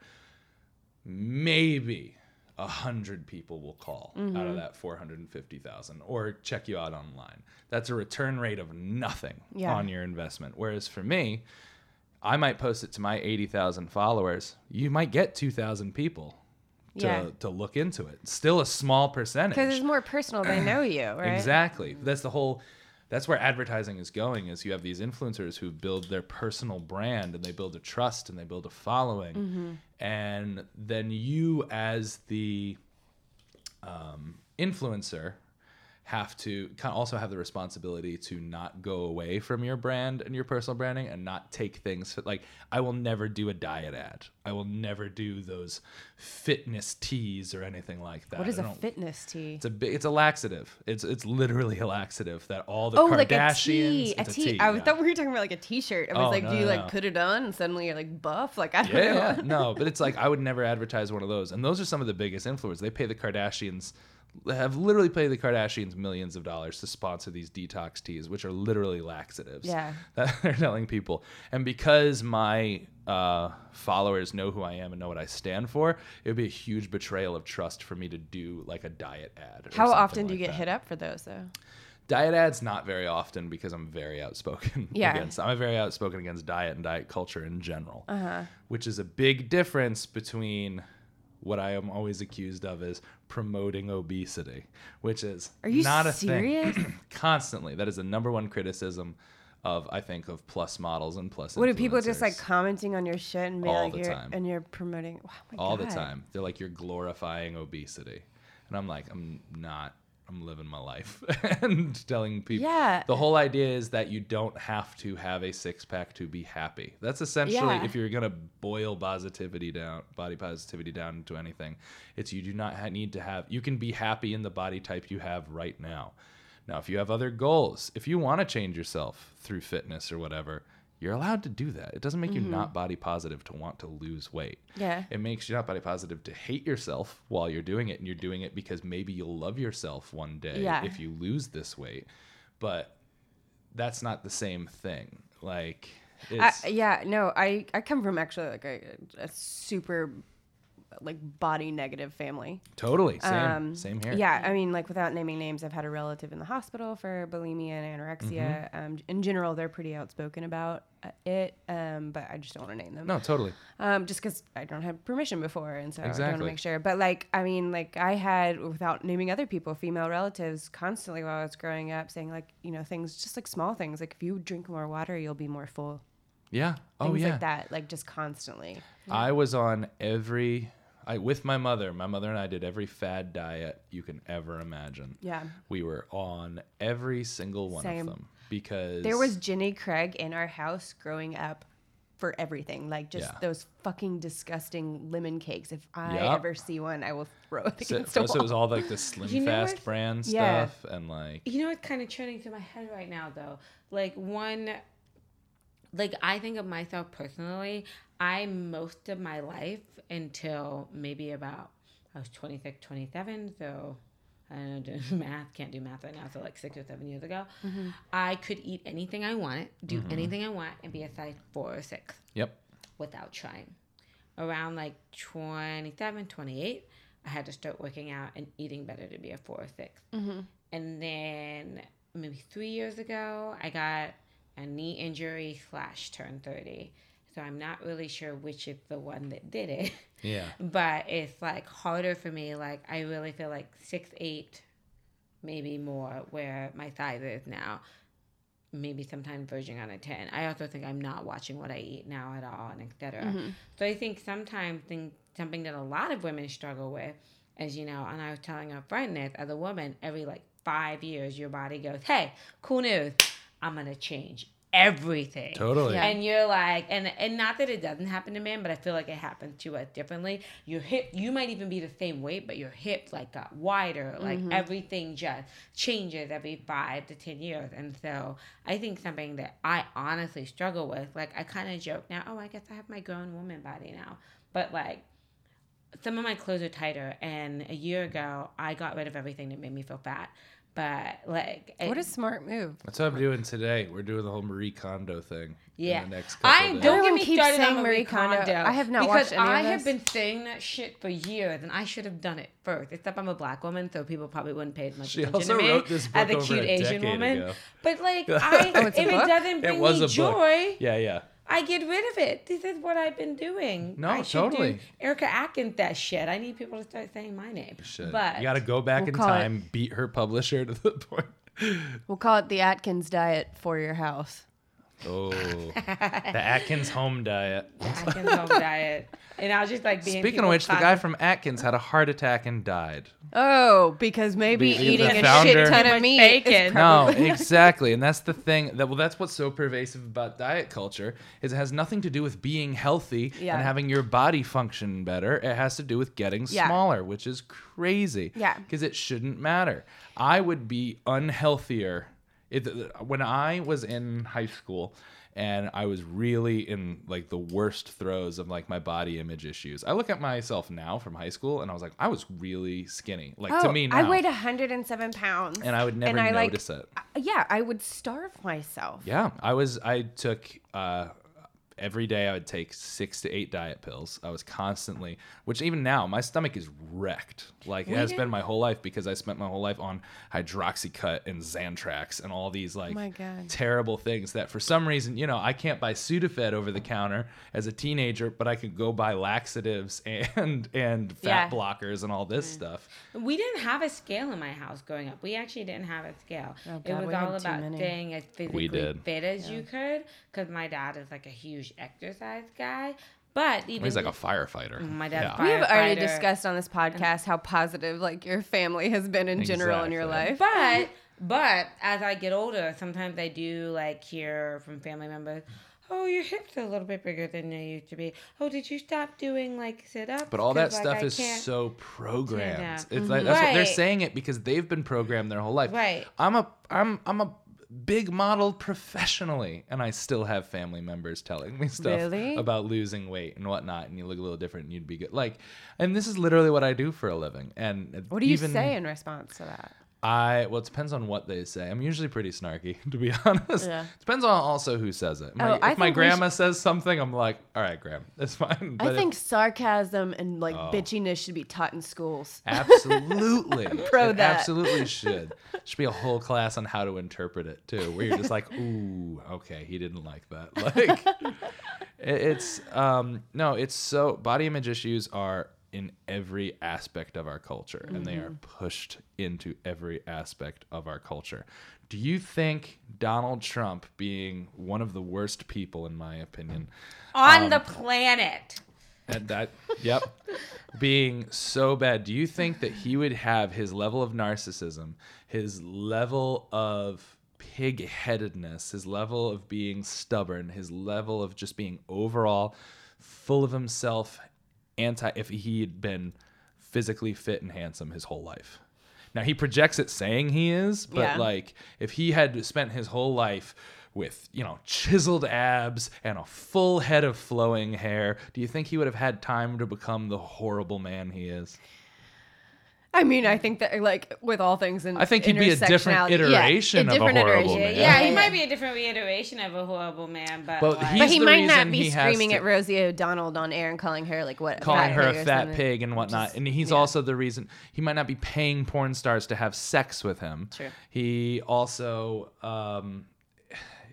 Maybe 100 people will call out of that 450,000 or check you out online. That's a return rate of nothing on your investment. Whereas for me, I might post it to my 80,000 followers. You might get 2,000 people to look into it. Still a small percentage. Because it's more personal. They know you, right? Exactly. That's the whole... That's where advertising is going, is you have these influencers who build their personal brand and they build a trust and they build a following. And then you as the influencer have to also have the responsibility to not go away from your brand and your personal branding and not take things like, I will never do a diet ad. I will never do those fitness teas or anything like that. What is a fitness tea? It's a laxative. It's literally a laxative that all the Kardashians. Like a tea. It's a tea. I thought we were talking about like a t-shirt. Do you put it on and suddenly you're like buff? Like I don't know. Yeah, no, but it's like I would never advertise one of those. And those are some of the biggest influencers. They pay the Kardashians. Have literally paid the Kardashians millions of dollars to sponsor these detox teas, which are literally laxatives that they're telling people. And because my followers know who I am and know what I stand for, it would be a huge betrayal of trust for me to do like a diet ad. How often do you get hit up for those though? Diet ads, not very often, because I'm very outspoken against. I'm very outspoken against diet and diet culture in general, which is a big difference between... What I am always accused of is promoting obesity, which is not a serious thing. Constantly. That is the number one criticism of plus models and plus influencers. What, do people just like commenting on your shit and be all like, the time. And you're promoting? Wow, my all God. The time. They're like, you're glorifying obesity. And I'm like, I'm not. I'm living my life and telling people. Yeah. The whole idea is that you don't have to have a six-pack to be happy. That's essentially, if you're going to boil body positivity down into anything, it's you do not need to have... You can be happy in the body type you have right now. Now, if you have other goals, if you want to change yourself through fitness or whatever... You're allowed to do that. It doesn't make you not body positive to want to lose weight. Yeah. It makes you not body positive to hate yourself while you're doing it. And you're doing it because maybe you'll love yourself one day if you lose this weight. But that's not the same thing. Like, it's... I come from actually like a super like body negative family. Totally. Same here. Yeah. I mean, like without naming names, I've had a relative in the hospital for bulimia and anorexia. Mm-hmm. In general, they're pretty outspoken about it. But I just don't want to name them. No, totally. Just cause I don't have permission before. And so I want to make sure, but like, I mean, like I had, without naming other people, female relatives constantly while I was growing up saying like, you know, things just like small things. Like if you drink more water, you'll be more full. Yeah. Oh, yeah. Things like that, like just constantly. Yeah. I was on with my mother and I did every fad diet you can ever imagine. Yeah. We were on every single one of them because there was Jenny Craig in our house growing up for everything. Like just those fucking disgusting lemon cakes. If I ever see one, I will throw it against the wall. So it was all like the Slim Fast brand stuff and like. You know what's kind of churning through my head right now though? Like, I think of myself personally, I, most of my life until maybe about, I was 26, 27, so I don't know, doing math, can't do math right now, so like 6 or 7 years ago, mm-hmm. I could eat anything I wanted, do mm-hmm. anything I want, and be a size 4 or 6. Yep. Without trying. Around like 27, 28, I had to start working out and eating better to be a 4 or 6. Mm-hmm. And then maybe 3 years ago, I got a knee injury / turn 30. So I'm not really sure which is the one that did it. Yeah. But it's like harder for me. Like I really feel like 6'8", maybe more, where my size is now. Maybe sometimes verging on a 10. I also think I'm not watching what I eat now at all, and et cetera. Mm-hmm. So I think sometimes something that a lot of women struggle with is, you know, and I was telling a friend this, as a woman, every like 5 years, your body goes, hey, cool news. I'm going to change everything. Totally. Yeah. And you're like, and not that it doesn't happen to men, but I feel like it happens to us differently. Your hip, you might even be the same weight, but your hips like got wider. Like mm-hmm. everything just changes every 5 to 10 years. And so I think something that I honestly struggle with, like I kind of joke now, oh, I guess I have my grown woman body now. But like some of my clothes are tighter. And a year ago, I got rid of everything that made me feel fat. But like, what a smart move! That's what I'm doing today. We're doing the whole Marie Kondo thing. Yeah, in the next couple of days. Don't get me started on Marie Kondo. I have not watched any of this. Because I have been saying that shit for years, and I should have done it first. Except I'm a black woman, so people probably wouldn't pay as much attention to me as a cute Asian woman. Ago. But like, if it doesn't bring me joy, yeah. I get rid of it. This is what I've been doing. No, totally. Do Erica Atkins, that shit. I need people to start saying my name. But you got to go back in time, beat her publisher to the point. We'll call it the Atkins diet for your house. Oh, the Atkins home diet. The Atkins home diet. And I was just like being. Speaking of which, the guy from Atkins had a heart attack and died. Oh, because maybe eating a shit ton of meat is probably. No, exactly. And that's the thing. That's what's so pervasive about diet culture is it has nothing to do with being healthy and having your body function better. It has to do with getting smaller, which is crazy. Yeah. Because it shouldn't matter. I would be unhealthier. When I was in high school and I was really in like the worst throes of like my body image issues, I look at myself now from high school and I was like, I was really skinny. Like to me now. I weighed 107 pounds. And I would never notice it. I would starve myself. Yeah. I took, every day I would take 6 to 8 diet pills. I was constantly, which even now, my stomach is wrecked. Like it has been my whole life because I spent my whole life on Hydroxycut and Xantrax and all these like terrible things that for some reason, you know, I can't buy Sudafed over the counter as a teenager, but I could go buy laxatives and fat blockers and all this stuff. We didn't have a scale in my house growing up. We actually didn't have a scale. Oh, God, it was all about staying as physically fit as you could because my dad is like a huge exercise guy, but even he's like a firefighter. My dad's firefighter. We have already discussed on this podcast how positive like your family has been in general in your life. But as I get older, sometimes I do like hear from family members, oh, your hips are a little bit bigger than they used to be. Oh, did you stop doing like sit-ups? But all that stuff is so programmed. Yeah. It's like that's what they're saying it because they've been programmed their whole life. Right. I'm a big model professionally, and I still have family members telling me stuff about losing weight and whatnot, and you look a little different and you'd be good, like, and this is literally what I do for a living. And what do you say in response to that? Well, it depends on what they say. I'm usually pretty snarky, to be honest. Yeah. Depends on also who says it. If my grandma says something, I'm like, all right, Graham, it's fine. But I think sarcasm and bitchiness should be taught in schools. Absolutely. I'm pro that. Absolutely should. Should be a whole class on how to interpret it, too, where you're just like, ooh, okay, he didn't like that. Body image issues are in every aspect of our culture, and they are pushed into every aspect of our culture. Do you think Donald Trump being one of the worst people, in my opinion, on the planet, and that being so bad, do you think that he would have his level of narcissism, his level of pig-headedness, his level of being stubborn, his level of just being overall full of himself, if he had been physically fit and handsome his whole life? Now, he projects it saying he is, but if he had spent his whole life with, chiseled abs and a full head of flowing hair, do you think he would have had time to become the horrible man he is? I mean, I think that, with all things in I think he'd be a different iteration of a horrible man. Yeah, he might be a different iteration of a horrible man, but he might not be screaming at Rosie O'Donnell on air and calling her, calling her a fat pig and whatnot. And he's also the reason he might not be paying porn stars to have sex with him. True. He also...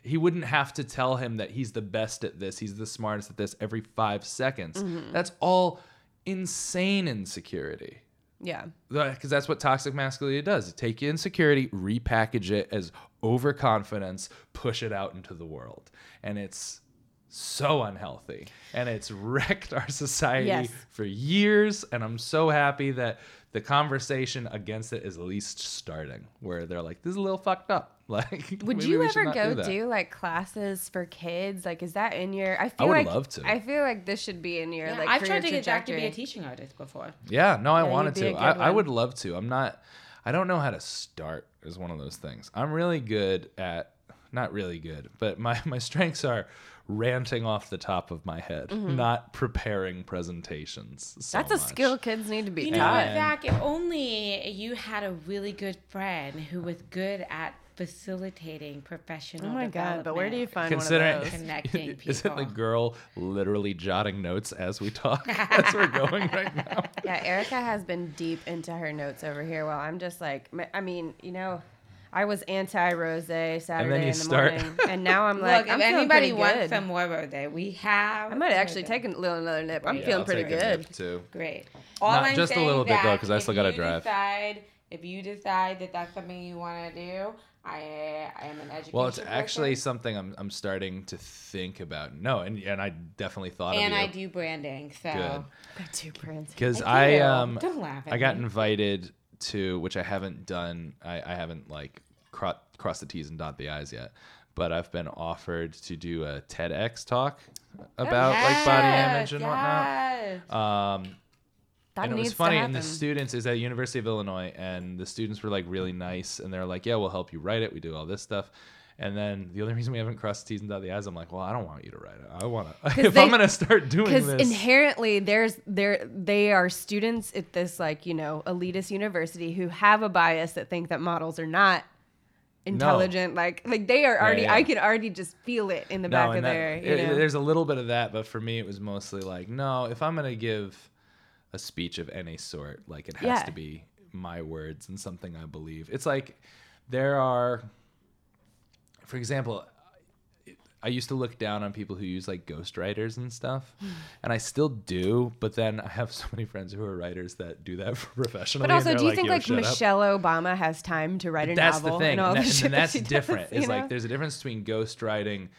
he wouldn't have to tell him that he's the best at this, he's the smartest at this every 5 seconds. Mm-hmm. That's all insane insecurity. Yeah. Because that's what toxic masculinity does. Take your insecurity, repackage it as overconfidence, push it out into the world. And it's so unhealthy. And it's wrecked our society for years. And I'm so happy that the conversation against it is at least starting, where they're like, this is a little fucked up. Would you ever go do classes for kids? Is that in your? I would love to. I feel like this should be in your I've career tried to get Jack to be a teaching artist before. Yeah, no, I wanted to. I would love to. I'm not. I don't know how to start. Is one of those things. I'm really good at. Not really good, but my strengths are ranting off the top of my head, not preparing presentations. So that's a skill kids need to be taught. In fact, if only you had a really good friend who was good at facilitating professional development. But where do you find one of those? Connecting people. Isn't the girl literally jotting notes as we talk? That's where we're going right now. Yeah, Erica has been deep into her notes over here while I'm just I was anti-Rosé Saturday in the morning, and now I'm like, look, I'm if anybody wants some more Rosé, we have. I might actually take another nip. I'm feeling pretty good. A nip too. Great. I'm just a little bit though, because I still got to drive. If you decide that that's something you want to do, I am an education. Well, it's actually something I'm starting to think about. No, and I definitely thought of you. And I do branding, so. Good. I do branding. Because don't laugh at me. I got invited to, which I haven't done. I haven't crossed the T's and dot the I's yet, but I've been offered to do a TEDx talk about body image and whatnot. That and it was funny, and the students is at University of Illinois, and the students were really nice, and they're like, yeah, we'll help you write it. We do all this stuff. And then the only reason we haven't crossed the T's and dotted the I's, I'm like, well, I don't want you to write it. I want to. If I'm going to start doing this. Because inherently, they are students at this, elitist university who have a bias that think that models are not intelligent. No. They are already, I could already just feel it in the back of their, there's a little bit of that, but for me, it was mostly if I'm going to give a speech of any sort, it has to be my words and something I believe. It's there are... For example, I used to look down on people who use ghostwriters and stuff, and I still do. But then I have so many friends who are writers that do that professionally. But also, do you think Michelle Obama has time to write a novel? That's the thing, and that's different. It's there's a difference between ghostwriting.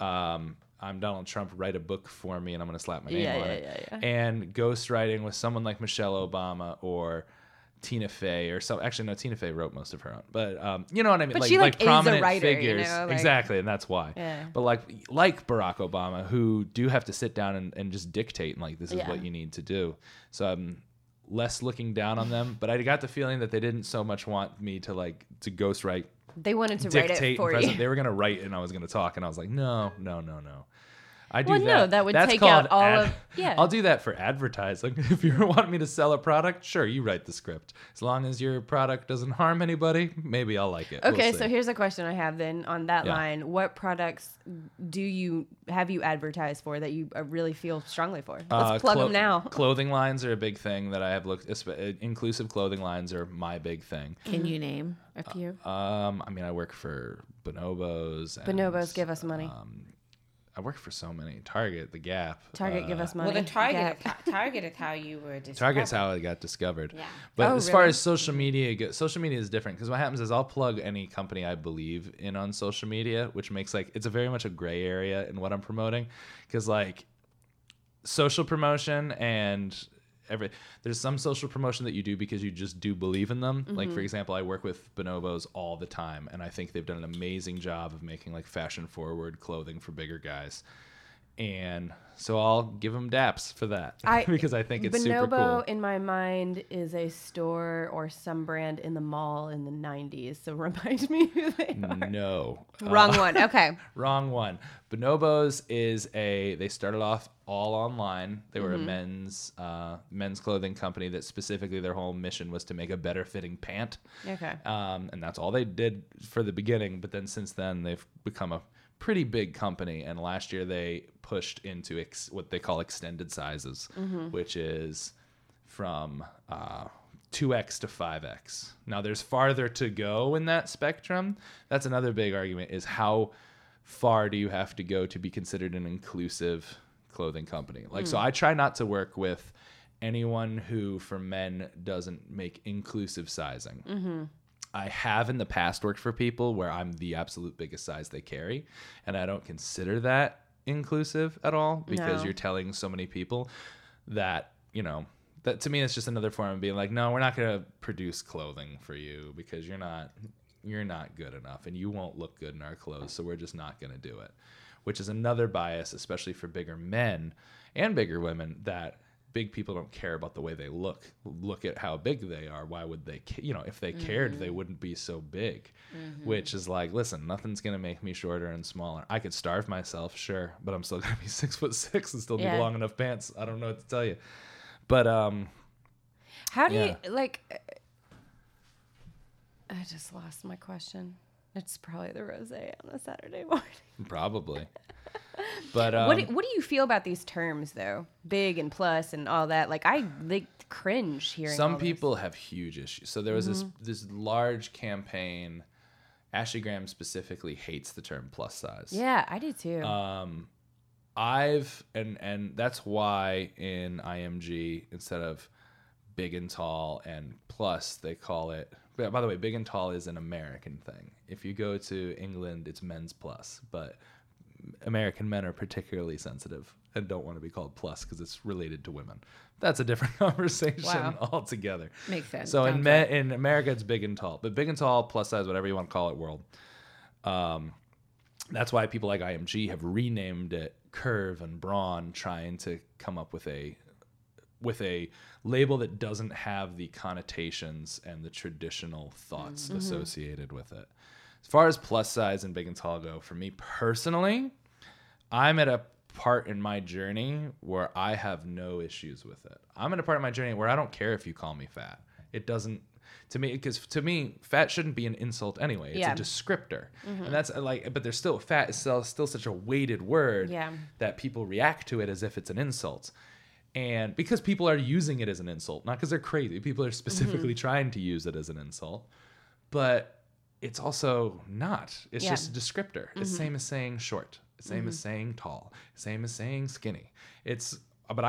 I'm Donald Trump. Write a book for me, and I'm going to slap my name on it. And ghostwriting with someone like Michelle Obama or Tina Fey or so. Actually, no, Tina Fey wrote most of her own, but you know what I mean. But she is prominent a writer, figures, exactly, and that's why. Yeah. But like Barack Obama, who do have to sit down and just dictate and this is what you need to do. So I'm less looking down on them, but I got the feeling that they didn't so much want me to to ghostwrite. They wanted to write it for you. They were gonna write and I was gonna talk, and I was like, no. I do well, that. Well, no, that would That's take out all ad- of... Yeah. I'll do that for advertising. If you want me to sell a product, sure, you write the script. As long as your product doesn't harm anybody, maybe I'll like it. Okay, we'll so here's a question I have then on that line. What products do you have you advertised for that you really feel strongly for? Let's plug them now. Clothing lines are a big thing that I have looked... Inclusive clothing lines are my big thing. Can you name a few? I mean, I work for Bonobos. Bonobos give us money. I work for so many. Target, The Gap. Target give us money. Well, the Target is how you were discovered. Target's how I got discovered. Yeah. But as far as social media goes, social media is different because what happens is I'll plug any company I believe in on social media, which makes like it's a very much a gray area in what I'm promoting because like social promotion and there's some social promotion that you do because you just do believe in them. Mm-hmm. Like, for example, I work with Bonobos all the time, and I think they've done an amazing job of making, like, fashion-forward clothing for bigger guys. And so I'll give them daps for that because I think it's super cool. Bonobo, in my mind, is a store or some brand in the mall in the 90s. So remind me who they are. No. Wrong one. Okay. Wrong one. Bonobos is they started off all online. They were a men's clothing company that specifically their whole mission was to make a better fitting pant. Okay. And that's all they did for the beginning. But then since then, they've become a pretty big company, and last year they pushed into what they call extended sizes, which is from 2X to 5X. Now there's farther to go in that spectrum. That's another big argument is how far do you have to go to be considered an inclusive clothing company? Like, so I try not to work with anyone who for men doesn't make inclusive sizing. I have in the past worked for people where I'm the absolute biggest size they carry, and I don't consider that inclusive at all because you're telling so many people that, you know, that to me it's just another form of being like, no, we're not going to produce clothing for you because you're not good enough and you won't look good in our clothes, so we're just not going to do it, which is another bias, especially for bigger men and bigger women, that big people don't care about the way they look. Look at how big they are. Why would they, if they cared, they wouldn't be so big, which is like, listen, nothing's going to make me shorter and smaller. I could starve myself, sure, but I'm still going to be 6'6" and still be long enough pants. I don't know what to tell you. But how do you, like, I just lost my question. It's probably the rosé on a Saturday morning. Probably. But what do you feel about these terms though? Big and plus and all that. Like I cringe hearing. Some people have huge issues. So there was this large campaign. Ashley Graham specifically hates the term plus size. Yeah, I do too. I've that's why in IMG instead of big and tall and plus they call it. By the way, big and tall is an American thing. If you go to England, it's men's plus, but American men are particularly sensitive and don't want to be called plus because it's related to women. That's a different conversation altogether. Makes sense. So in America, it's big and tall, but big and tall, plus size, whatever you want to call it, world. That's why people like IMG have renamed it curve and brawn, trying to come up with a label that doesn't have the connotations and the traditional thoughts associated with it. As far as plus size and big and tall go, for me personally, I'm at a part in my journey where I have no issues with it. I'm at a part of my journey where I don't care if you call me fat. It doesn't, because fat shouldn't be an insult anyway. It's a descriptor. And that's like, but there's still, fat is still such a weighted word that people react to it as if it's an insult. And because people are using it as an insult, not because they're crazy. People are specifically trying to use it as an insult, but it's also not. It's just a descriptor. It's same as saying short. It's same as saying tall. Same as saying skinny. But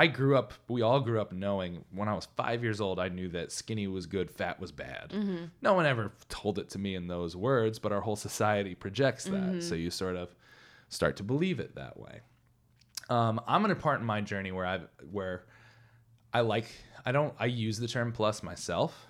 we all grew up knowing when I was 5 years old, I knew that skinny was good, fat was bad. No one ever told it to me in those words, but our whole society projects that. So you sort of start to believe it that way. I'm in a part in my journey where I use the term plus myself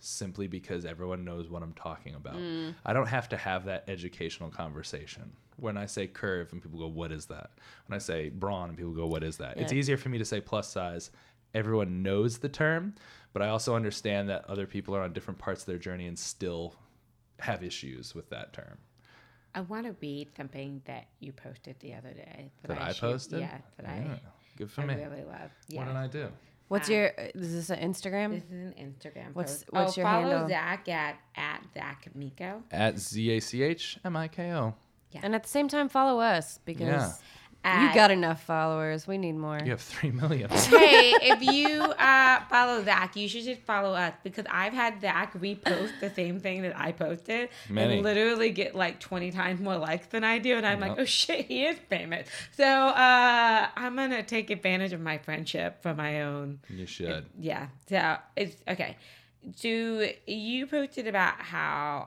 simply because everyone knows what I'm talking about. I don't have to have that educational conversation. When I say curve and people go, what is that? When I say brawn and people go, what is that? Yeah. It's easier for me to say plus size. Everyone knows the term, but I also understand that other people are on different parts of their journey and still have issues with that term. I want to read something that you posted the other day. That I posted? Yeah. Good for me. I really love. Yeah. What did I do? What's your, is this an Instagram? This is an Instagram post. What's your handle? Follow Zach at Zach Miko. At ZACHMIKO. Yeah. And at the same time, follow us because... Yeah. You got enough followers. We need more. You have 3 million. Hey, if you follow Zach, you should just follow us because I've had Zach repost the same thing that I posted and literally get like 20 times more likes than I do. And I'm like, oh shit, he is famous. So I'm going to take advantage of my friendship for my own. You should. Yeah. So it's okay. So you posted about how...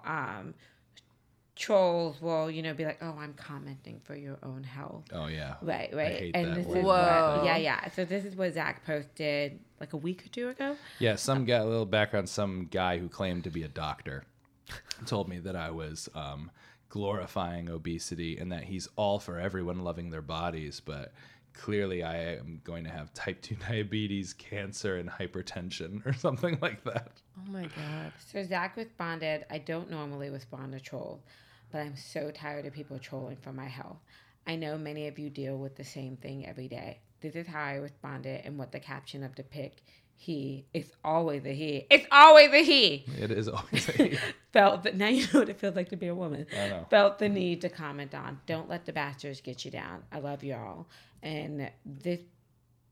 trolls will, you know, be like, oh, I'm commenting for your own health. Oh, yeah. Right. I hate and that this word. Is whoa. What, yeah. So this is what Zach posted like a week or two ago. Yeah, some guy, a little background, some guy who claimed to be a doctor told me that I was glorifying obesity and that he's all for everyone loving their bodies, but clearly I am going to have type 2 diabetes, cancer, and hypertension or something like that. Oh, my God. So Zach responded, I don't normally respond to trolls, but I'm so tired of people trolling for my health. I know many of you deal with the same thing every day. This is how I responded and what the caption of the pic, It's always a he. Felt that, now you know what it feels like to be a woman. I know. Felt the need to comment on. Don't let the bastards get you down. I love y'all. And this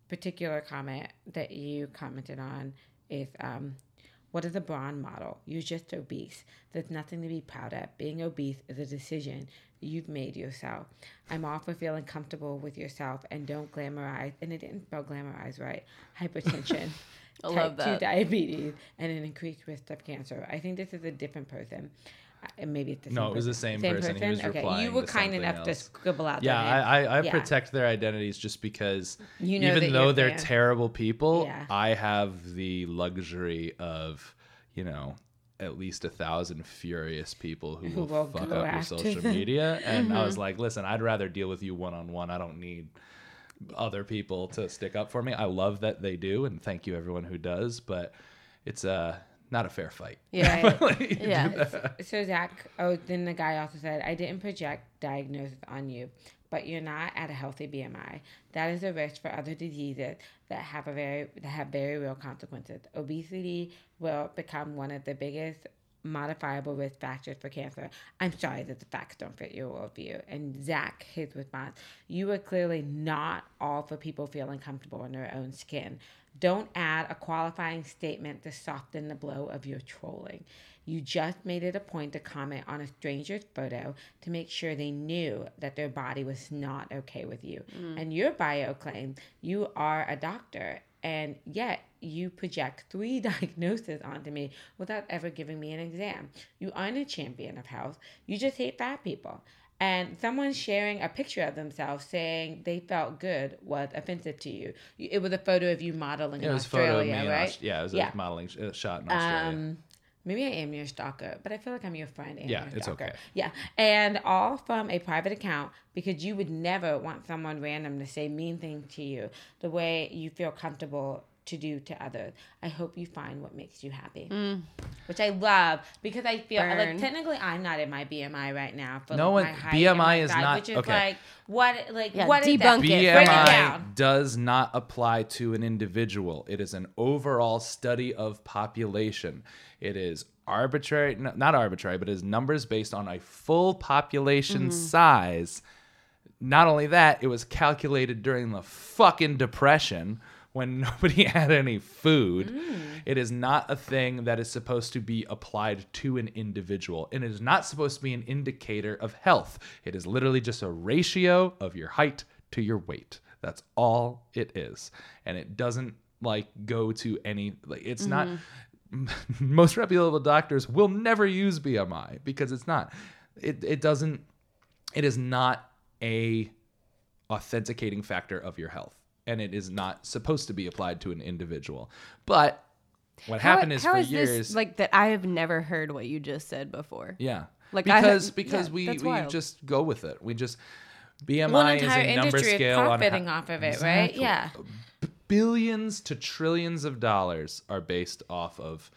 particular comment that you commented on is, what is a brawn model? You're just obese. There's nothing to be proud of. Being obese is a decision you've made yourself. I'm all for feeling comfortable with yourself and don't glamorize, and it didn't spell glamorize right, hypertension, type 2 diabetes, and an increased risk of cancer. I think this is a different person. Maybe it's the same person. No, it was the same person. He was replying you were kind enough to scribble out their name. I protect their identities just because you know even though they're terrible people, I have the luxury of, you know, at least 1,000 furious people who will fuck up your social media. And I was like, listen, I'd rather deal with you one-on-one. I don't need other people to stick up for me. I love that they do, and thank you everyone who does, but it's not a fair fight. Yeah. So Zach, then the guy also said, I didn't project diagnosis on you, but you're not at a healthy BMI. That is a risk for other diseases that have very real consequences. Obesity will become one of the biggest modifiable risk factors for cancer. I'm sorry that the facts don't fit your worldview. And Zach, his response, you are clearly not all for people feeling comfortable in their own skin. Don't add a qualifying statement to soften the blow of your trolling. You just made it a point to comment on a stranger's photo to make sure they knew that their body was not okay with you. And your bio claims you are a doctor, and yet you project 3 diagnoses onto me without ever giving me an exam. You aren't a champion of health. You just hate fat people. And someone sharing a picture of themselves saying they felt good was offensive to you. It was a photo of you modeling in Australia, right? Yeah, it was a modeling shot in Australia. Maybe I am your stalker, but I feel like I'm your friend and your stalker. It's okay. Yeah, and all from a private account because you would never want someone random to say mean things to you the way you feel comfortable to do to others. I hope you find what makes you happy. Which I love because I feel like technically I'm not in my BMI right now. But no, like my BMI is not which is okay. Like what? Like what is that? BMI does not apply to an individual. It is an overall study of population. It is arbitrary, not arbitrary, but it is numbers based on a full population size. Not only that, it was calculated during the fucking Depression, when nobody had any food. It is not a thing that is supposed to be applied to an individual. And it is not supposed to be an indicator of health. It is literally just a ratio of your height to your weight. That's all it is. And it doesn't like go to any, like it's not, most reputable doctors will never use BMI because it's not, it is not a authenticating factor of your health. And it is not supposed to be applied to an individual. But what happened is for years, like that, I have never heard what you just said before. Yeah, like because we just go with it. We just BMI is a number scale on profiting off of it, right? Yeah, billions to trillions of dollars are based off of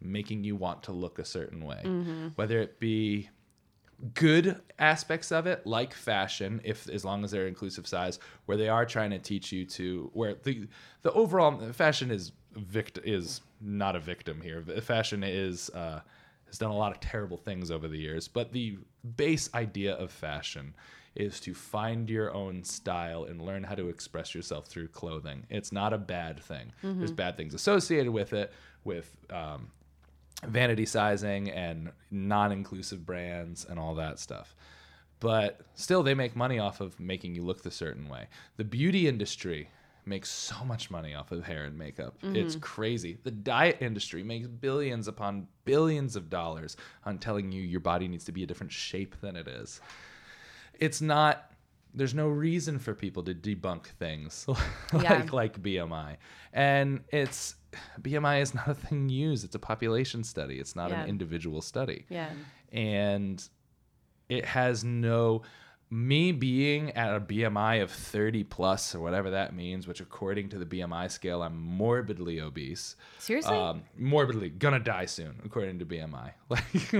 making you want to look a certain way, whether it be good aspects of it, like fashion, if as long as they're inclusive size, where they are trying to teach you to where the overall fashion is not a victim here. Fashion is has done a lot of terrible things over the years, but the base idea of fashion is to find your own style and learn how to express yourself through clothing. It's not a bad thing. Mm-hmm. There's bad things associated with it, with vanity sizing and non-inclusive brands and all that stuff. But still, they make money off of making you look the certain way. The beauty industry makes so much money off of hair and makeup. Mm-hmm. It's crazy. The diet industry makes billions upon billions of dollars on telling you your body needs to be a different shape than it is. It's not, there's no reason for people to debunk things like BMI. And it's, BMI is not a thing used. It's a population study. It's not an individual study. Yeah. And it has no, me being at a BMI of 30 plus or whatever that means, which according to the BMI scale, I'm morbidly obese. Seriously? Morbidly. Gonna die soon, according to BMI.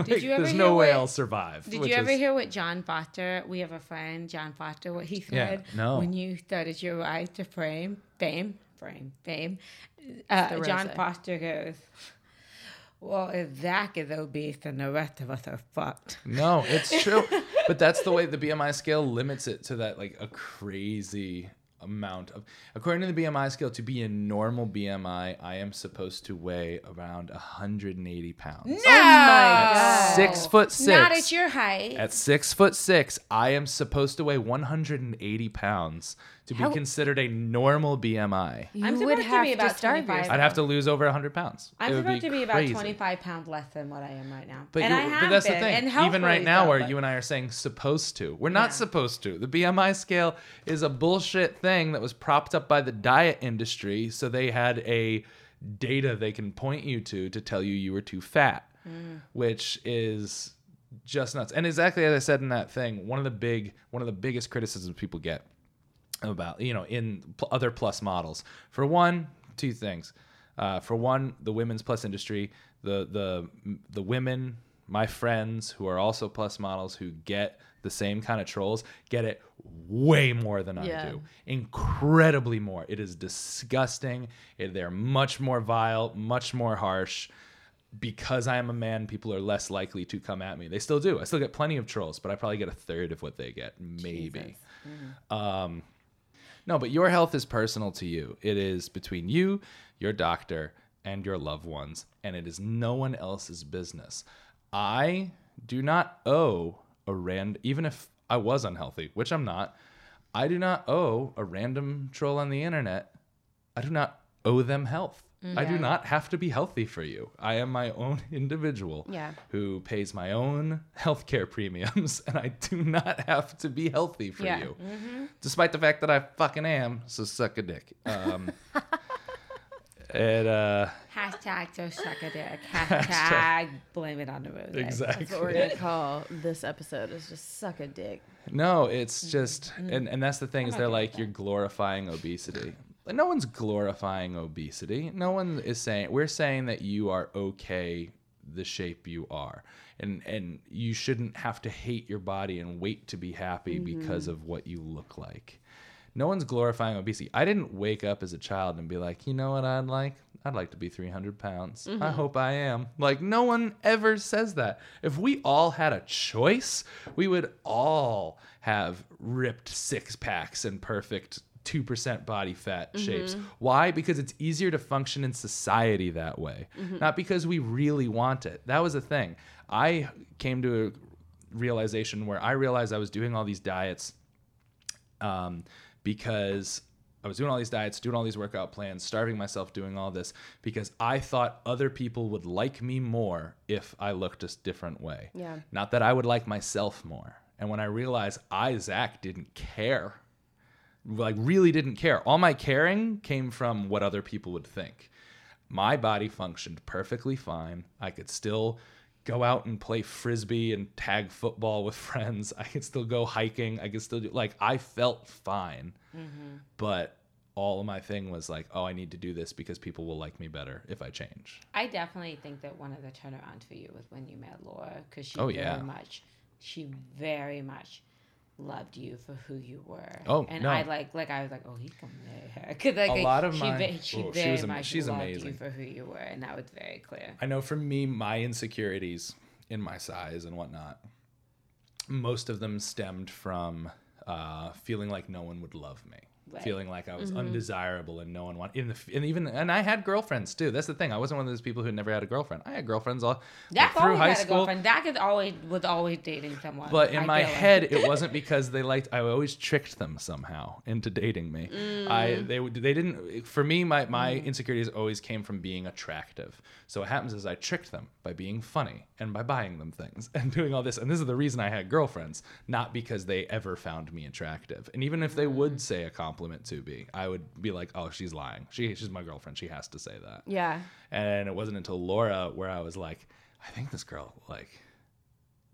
There's no way I'll survive. Did you ever hear what John Foster, we have a friend, John Foster, what he said? Yeah, no. When you started your rise to fame, John Foster goes, well, if Zach is obese, then the rest of us are fucked. No, it's true. But that's the way the BMI scale limits it to that, like a crazy amount of. According to the BMI scale, to be a normal BMI, I am supposed to weigh around 180 pounds. No! Oh my God. 6'6". Not at your height. At 6'6", I am supposed to weigh 180 pounds to be considered a normal BMI. I'm supposed to be about 25. I'd have to lose over 100 pounds. I'm supposed to be about 25 pounds less than what I am right now. But that's the thing. Even right now where you and I are saying supposed to. We're not supposed to. The BMI scale is a bullshit thing that was propped up by the diet industry, so they had a data they can point you to tell you were too fat, which is just nuts. And exactly as I said in that thing, one of the biggest criticisms people get about, in other plus models. For one, two things. For one, the women's plus industry, the women, my friends who are also plus models who get the same kind of trolls, get it way more than I do. Incredibly more. It is disgusting. They're much more vile, much more harsh. Because I am a man, people are less likely to come at me. They still do. I still get plenty of trolls, but I probably get a third of what they get, maybe. Mm. No, but your health is personal to you. It is between you, your doctor, and your loved ones, and it is no one else's business. I do not owe a random, even if I was unhealthy, which I'm not, I do not owe a random troll on the internet. I do not owe them health. Mm-hmm. I do not have to be healthy for you. I am my own individual who pays my own healthcare premiums, and I do not have to be healthy for you, mm-hmm. despite the fact that I fucking am. So suck a dick. Hashtag so suck a dick. Hashtag blame it on the Rosé. Exactly. That's what we're gonna call this episode, is just suck a dick. No, it's just, and that's the thing, is they're like, you're glorifying obesity. No one's glorifying obesity. No one is saying, we're saying that you are okay the shape you are. And you shouldn't have to hate your body and wait to be happy because of what you look like. No one's glorifying obesity. I didn't wake up as a child and be like, you know what I'd like? I'd like to be 300 pounds. Mm-hmm. I hope I am. Like, no one ever says that. If we all had a choice, we would all have ripped six packs and perfect 2% body fat shapes. Why? Because it's easier to function in society that way. Not because we really want it. That was a thing. I came to a realization where I realized I was doing all these diets because I was doing all these diets, doing all these workout plans, starving myself, doing all this because I thought other people would like me more if I looked a different way. Yeah. Not that I would like myself more. And when I realized Zach didn't care, really didn't care. All my caring came from what other people would think. My body functioned perfectly fine. I could still go out and play frisbee and tag football with friends. I could still go hiking. I could still do, I felt fine. But all of my thing was I need to do this because people will like me better if I change. I definitely think that one of the turnarounds for you was when you met Laura, because she very much she very much loved you for who you were. Oh, and no. I was like, oh, he's coming there. Because a lot of she loved amazing. You for who you were, and that was very clear. I know for me, my insecurities in my size and whatnot, most of them stemmed from feeling like no one would love me. Right. Feeling like I was undesirable and no one wanted, and I had girlfriends too. That's the thing. I wasn't one of those people who never had a girlfriend. I had girlfriends all through high school. Zach was always dating someone. But in my head, it wasn't because they liked. I always tricked them somehow into dating me. Mm. They didn't. For me, my insecurities always came from being attractive. So what happens is I tricked them by being funny and by buying them things and doing all this. And this is the reason I had girlfriends, not because they ever found me attractive. And even if they would say a compliment to me, I would be like, oh, she's lying. She's my girlfriend. She has to say that. Yeah. And it wasn't until Laura where I was like, I think this girl, like,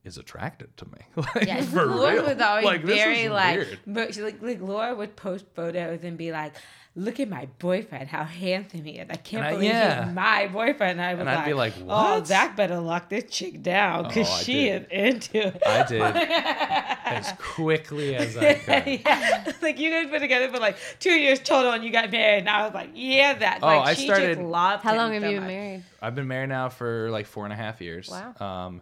is attracted to me. Like, yeah, for Laura real. Was always like, very like, but like Laura would post photos and be like, look at my boyfriend, how handsome he is. I can't believe he's my boyfriend. And I'd be like, what? Oh, Zach better lock this chick down because she is into it. I did. As quickly as I could. Yeah. Like, you guys were together for like 2 years total and you got married. And I was like, yeah, that. Oh, like, she just loved him. How long have you been married? I've been married now for like 4.5 years. Wow.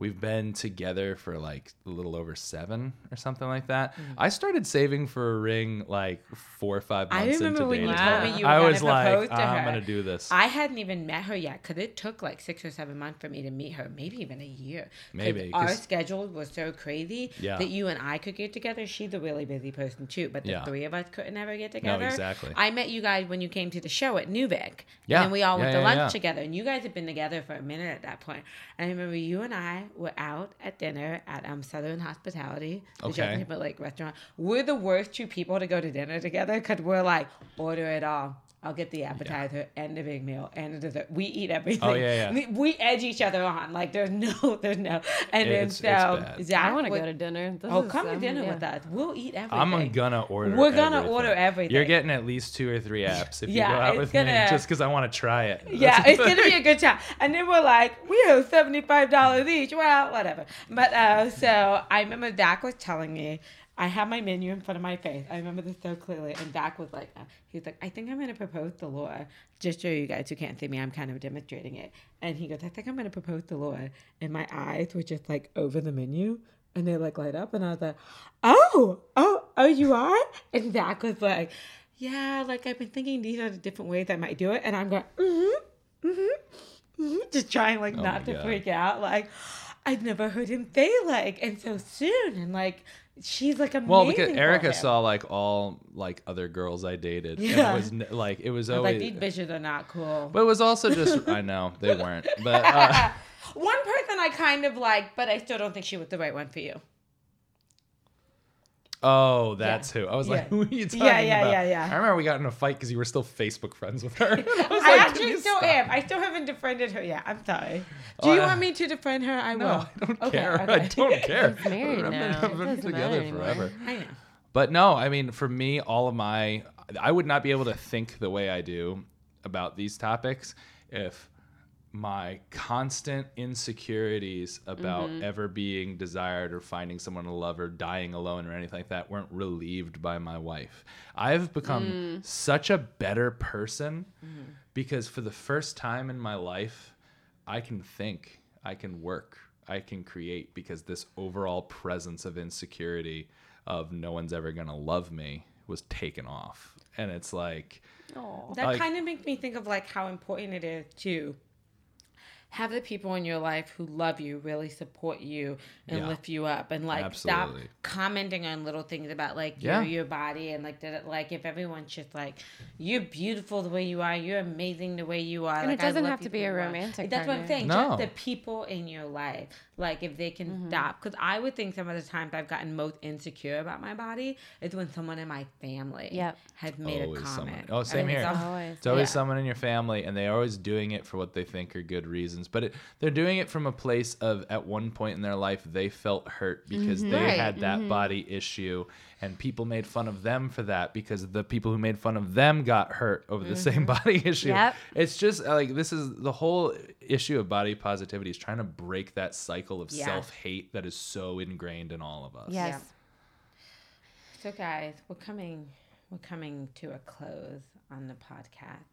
We've been together for like a little over 7 or something like that. Mm. I started saving for a ring like 4 or 5 months into dating. I remember when you told me you were going to propose to her. I was like, I'm going to do this. I hadn't even met her yet because it took like 6 or 7 months for me to meet her, maybe even a year. Maybe. Our schedule was so crazy that you and I could get together. She's a really busy person too, but the three of us couldn't ever get together. No, exactly. I met you guys when you came to the show at Newbeck. Yeah. And then we all went to lunch together. And you guys had been together for a minute at that point. And I remember you and I were out at dinner at Southern Hospitality, the Justin Timberlake restaurant. We're the worst two people to go to dinner together because we're like, order it all. I'll get the appetizer and the big meal and the dessert. We eat everything. Oh, yeah, yeah. We edge each other on. Like, there's no. And then so Zach, I want to go to dinner. Come to dinner with us. We'll eat everything. I'm going to order everything. We're going to order everything. You're getting at least 2 or 3 apps if you go out with me just because I want to try it. Yeah, it's going to be a good time. And then we're like, we owe $75 each. Well, whatever. But so I remember Zach was telling me, I have my menu in front of my face. I remember this so clearly. And Zach was like, he's like, I think I'm going to propose to Laura. Just show you guys who can't see me, I'm kind of demonstrating it. And he goes, I think I'm going to propose to Laura. And my eyes were just like over the menu. And they like light up. And I was like, oh, you are? And Zach was like, yeah, like I've been thinking these are the different ways I might do it. And I'm going, just trying like not to freak out. Like, I'd never heard him say like, and so soon. And like, she's like amazing. Well, because Erica saw like all like other girls I dated. Yeah. And it was like always like these bitches are not cool. But it was also just I know they weren't. But one person I kind of liked, but I still don't think she was the right one for you. Oh, that's who. I was like, who are you talking about? Yeah. I remember we got in a fight because you were still Facebook friends with her. I actually still am. I still haven't defriended her yet. I'm sorry. Do you want me to defriend her? I will. I don't care. I don't care. I'm married now. I've been together forever. I know. But no, I mean, for me, I would not be able to think the way I do about these topics if my constant insecurities about ever being desired or finding someone to love or dying alone or anything like that weren't relieved by my wife. I've become such a better person because for the first time in my life, I can think, I can work, I can create because this overall presence of insecurity of no one's ever going to love me was taken off. And it's like... Aww. That kind of makes me think of like how important it is to... have the people in your life who love you really support you and lift you up and like stop commenting on little things about like your body and like that. Like if everyone's just like, you're beautiful the way you are, you're amazing the way you are. And like, it doesn't have to be a romantic. That's what I'm saying. No. Just the people in your life. Like if they can stop. Because I would think some of the times I've gotten most insecure about my body is when someone in my family has made a comment. Someone. Oh, same here. It's always someone in your family and they're always doing it for what they think are good reasons. reasons, but they're doing it from a place of, at one point in their life, they felt hurt because mm-hmm. they right. had that mm-hmm. body issue, and people made fun of them for that because the people who made fun of them got hurt over mm-hmm. the same body issue. Yep. It's just like, this is the whole issue of body positivity, is trying to break that cycle of yeah. self-hate that is so ingrained in all of us. Yes. Yeah. So guys, we're coming to a close on the podcast.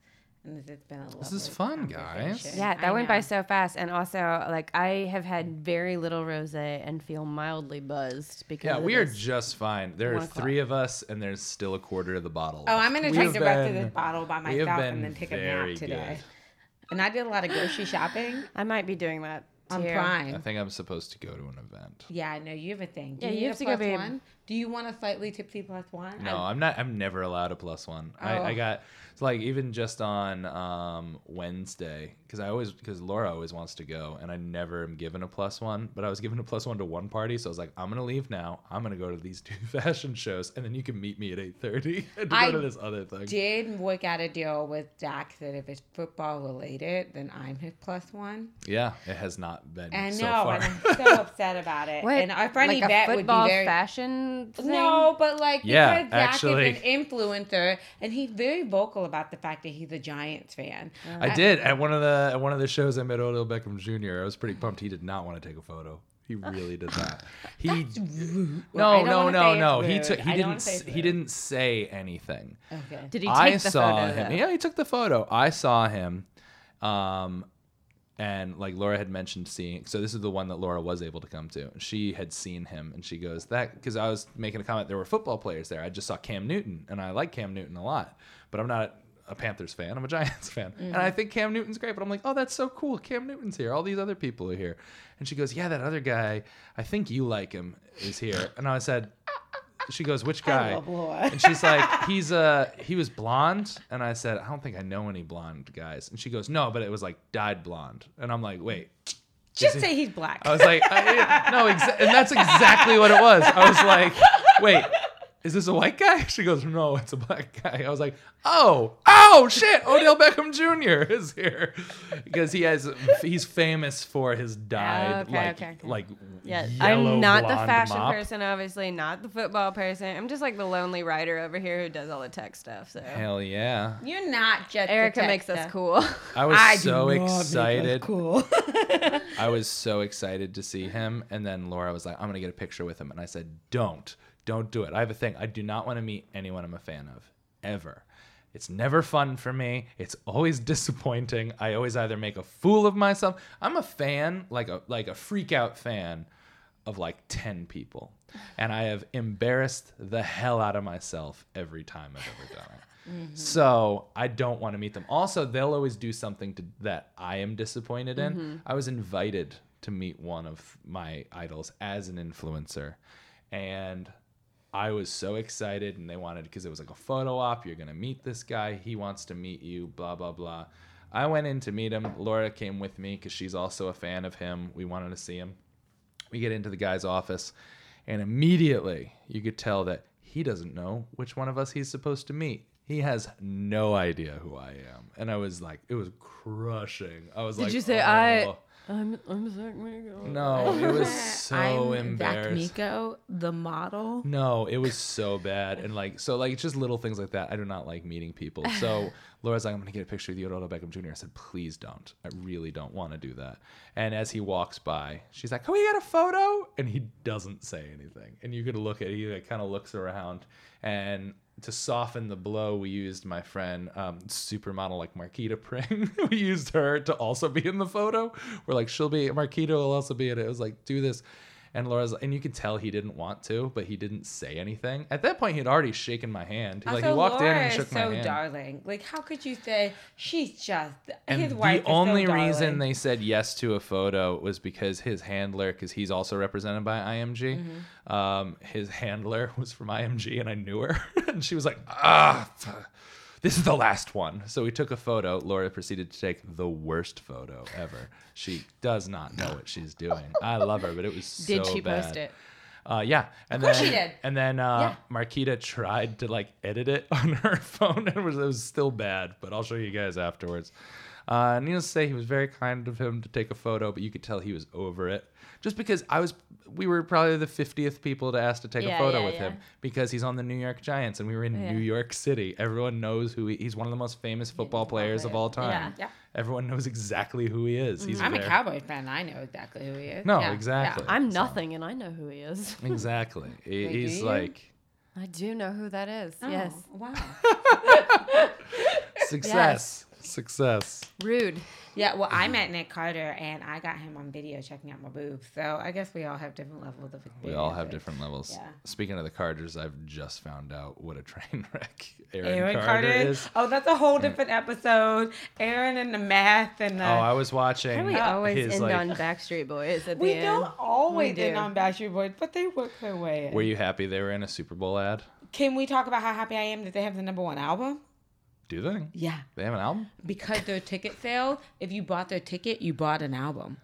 And it's been a this is fun, guys. Yeah, that went by so fast. And also, like, I have had very little rosé and feel mildly buzzed because yeah, we are just fine. There are three of us, and there's still a quarter of the bottle left. Oh, I'm going to drink the rest of this bottle by myself and then take a nap today. Good. And I did a lot of grocery shopping. I might be doing that on Prime. I think I'm supposed to go to an event. Yeah, I know you have a thing. Do yeah, you have to go, babe. One? Do you want a slightly tipsy plus one? No, I'm not. I'm never allowed a plus one. Oh. I got, it's like even just on Wednesday, because Laura always wants to go, and I never am given a plus one. But I was given a plus one to one party, so I was like, I'm gonna leave now. I'm gonna go to these two fashion shows, and then you can meet me at 8:30 and go to this other thing. I did work out a deal with Zach that if it's football related, then I'm his plus one. Yeah, it has not been. I know, so far. And I'm so upset about it. What? And our friendly like bet would be very fashion. Thing. No, but like, yeah, because Zach actually is an influencer, and he's very vocal about the fact that he's a Giants fan. I did at one of the shows I met Odell Beckham Jr. I was pretty pumped. He did not want to take a photo. He really did not. That's rude. No. He didn't say anything. Okay. Did he take the photo? Yeah, he took the photo. I saw him. And like Laura had mentioned seeing, so this is the one that Laura was able to come to. She had seen him, and she goes, because I was making a comment, there were football players there. I just saw Cam Newton, and I like Cam Newton a lot, but I'm not a Panthers fan. I'm a Giants fan. Mm-hmm. And I think Cam Newton's great, but I'm like, oh, that's so cool. Cam Newton's here. All these other people are here. And she goes, yeah, that other guy, I think you like him, is here. And I said, she goes, which guy? I love Laura. And she's like, he was blonde. And I said, I don't think I know any blonde guys. And she goes, no, but it was like dyed blonde. And I'm like, wait. Just say he's black. I was like, and that's exactly what it was. I was like, wait, is this a white guy? She goes, no, it's a black guy. I was like, oh shit, Odell Beckham Jr. is here. Because he's famous for his dyed, like yellow. I'm not the fashion person, obviously, not the football person. I'm just like the lonely writer over here who does all the tech stuff. So hell yeah. You're not just Erica the tech makes stuff. Us cool. I was so excited to see him, and then Laura was like, I'm gonna get a picture with him, and I said, Don't do it. I have a thing. I do not want to meet anyone I'm a fan of, ever. It's never fun for me. It's always disappointing. I always either make a fool of myself. I'm a fan, like a freak out fan of like 10 people. And I have embarrassed the hell out of myself every time I've ever done it. Mm-hmm. So I don't want to meet them. Also, they'll always do something that I am disappointed in. Mm-hmm. I was invited to meet one of my idols as an influencer. And I was so excited, and they wanted, because it was like a photo op. You're going to meet this guy. He wants to meet you, blah, blah, blah. I went in to meet him. Laura came with me because she's also a fan of him. We wanted to see him. We get into the guy's office, and immediately you could tell that he doesn't know which one of us he's supposed to meet. He has no idea who I am. And I was like, it was crushing. I was like, did you say I'm Zach Miko? No, it was so embarrassing. Zach Miko, the model? No, it was so bad. And it's just little things like that. I do not like meeting people. So Laura's like, I'm going to get a picture of you, Odell Beckham Jr. I said, please don't. I really don't want to do that. And as he walks by, she's like, can we get a photo? And he doesn't say anything. And you could look at it. He kind of looks around. And to soften the blow, we used my friend, supermodel like Marquita Pring. We used her to also be in the photo. We're like, Marquita will also be in it. It was like, do this. And Laura's, and you could tell he didn't want to, but he didn't say anything. At that point, he had already shaken my hand. He walked Laura in and shook my hand. Laura is so darling. Like, how could you say she's just his wife? The only reason they said yes to a photo was because his handler, because he's also represented by IMG. Mm-hmm. His handler was from IMG, and I knew her, and she was like, this is the last one. So we took a photo. Laura proceeded to take the worst photo ever. She does not know what she's doing. I love her, but it was so bad. Did she post it? Yeah. Of course she did. And then Marquita tried to edit it on her phone, and it was still bad, but I'll show you guys afterwards. Needless to say, he was very kind of him to take a photo, but you could tell he was over it. Just because we were probably the 50th people to ask to take a photo with him, because he's on the New York Giants and we were in New York City. Everyone knows who he's one of the most famous football players of all time. Yeah. Everyone knows exactly who he is. He's a Cowboy fan. I know exactly who he is. No, exactly. Yeah. I'm nothing and I know who he is. Exactly. He's like... I do know who that is. Oh, yes. Wow. Success. Yes. Success. Rude. Yeah, well, I met Nick Carter, and I got him on video checking out my boobs. So I guess we all have different levels of experience. We all have different levels. Yeah. Speaking of the Carters, I've just found out what a train wreck Aaron Carter is. Oh, that's a whole different episode. Aaron and the math and the... Oh, I was watching... We always end on Backstreet Boys at the end. We don't always end on Backstreet Boys, but they work their way in. Were you happy they were in a Super Bowl ad? Can we talk about how happy I am that they have the #1 album? Do they? Yeah. They have an album? Because their ticket sales, if you bought their ticket, you bought an album.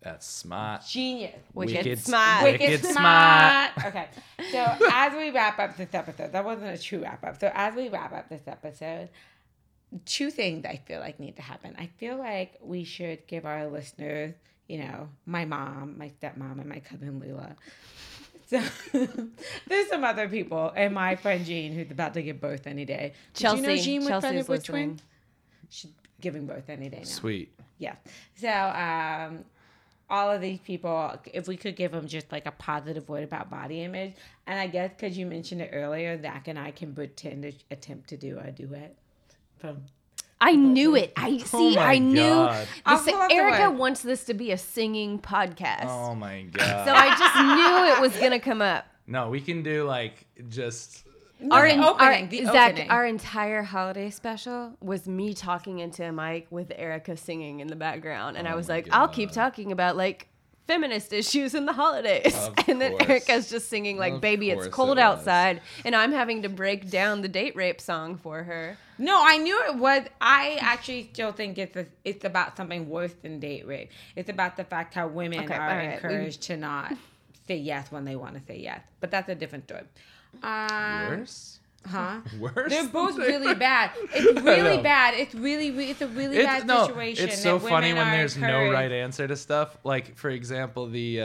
That's smart. Genius. Wicked smart. Okay. So as we wrap up this episode, that wasn't a true wrap up. So as we wrap up this episode, two things I feel like need to happen. I feel like we should give our listeners, my mom, my stepmom, and my cousin Leela. So, there's some other people, and my friend Jean, who's about to give birth any day. Chelsea. Did you know Jean was pregnant with twins? She's giving birth any day now. Sweet. Yeah. So, all of these people, if we could give them just like a positive word about body image, and I guess because you mentioned it earlier, Zach and I can pretend to attempt to do a duet from... I knew it. I knew. Erica wants this to be a singing podcast. Oh my God. So I just knew it was going to come up. No, we can do our entire holiday special was me talking into a mic with Erica singing in the background. And I was like, God. I'll keep talking about feminist issues in the holidays. And then Erica's just singing baby, it's cold outside. And I'm having to break down the date rape song for her. No, I knew it was. I actually still think it's about something worse than date rape. It's about the fact how women are encouraged to not say yes when they want to say yes. But that's a different story. Worse? Huh? Worse? They're both really bad. It's really bad. It's a really bad situation. It's so funny when there's no right answer to stuff. Like, for example, the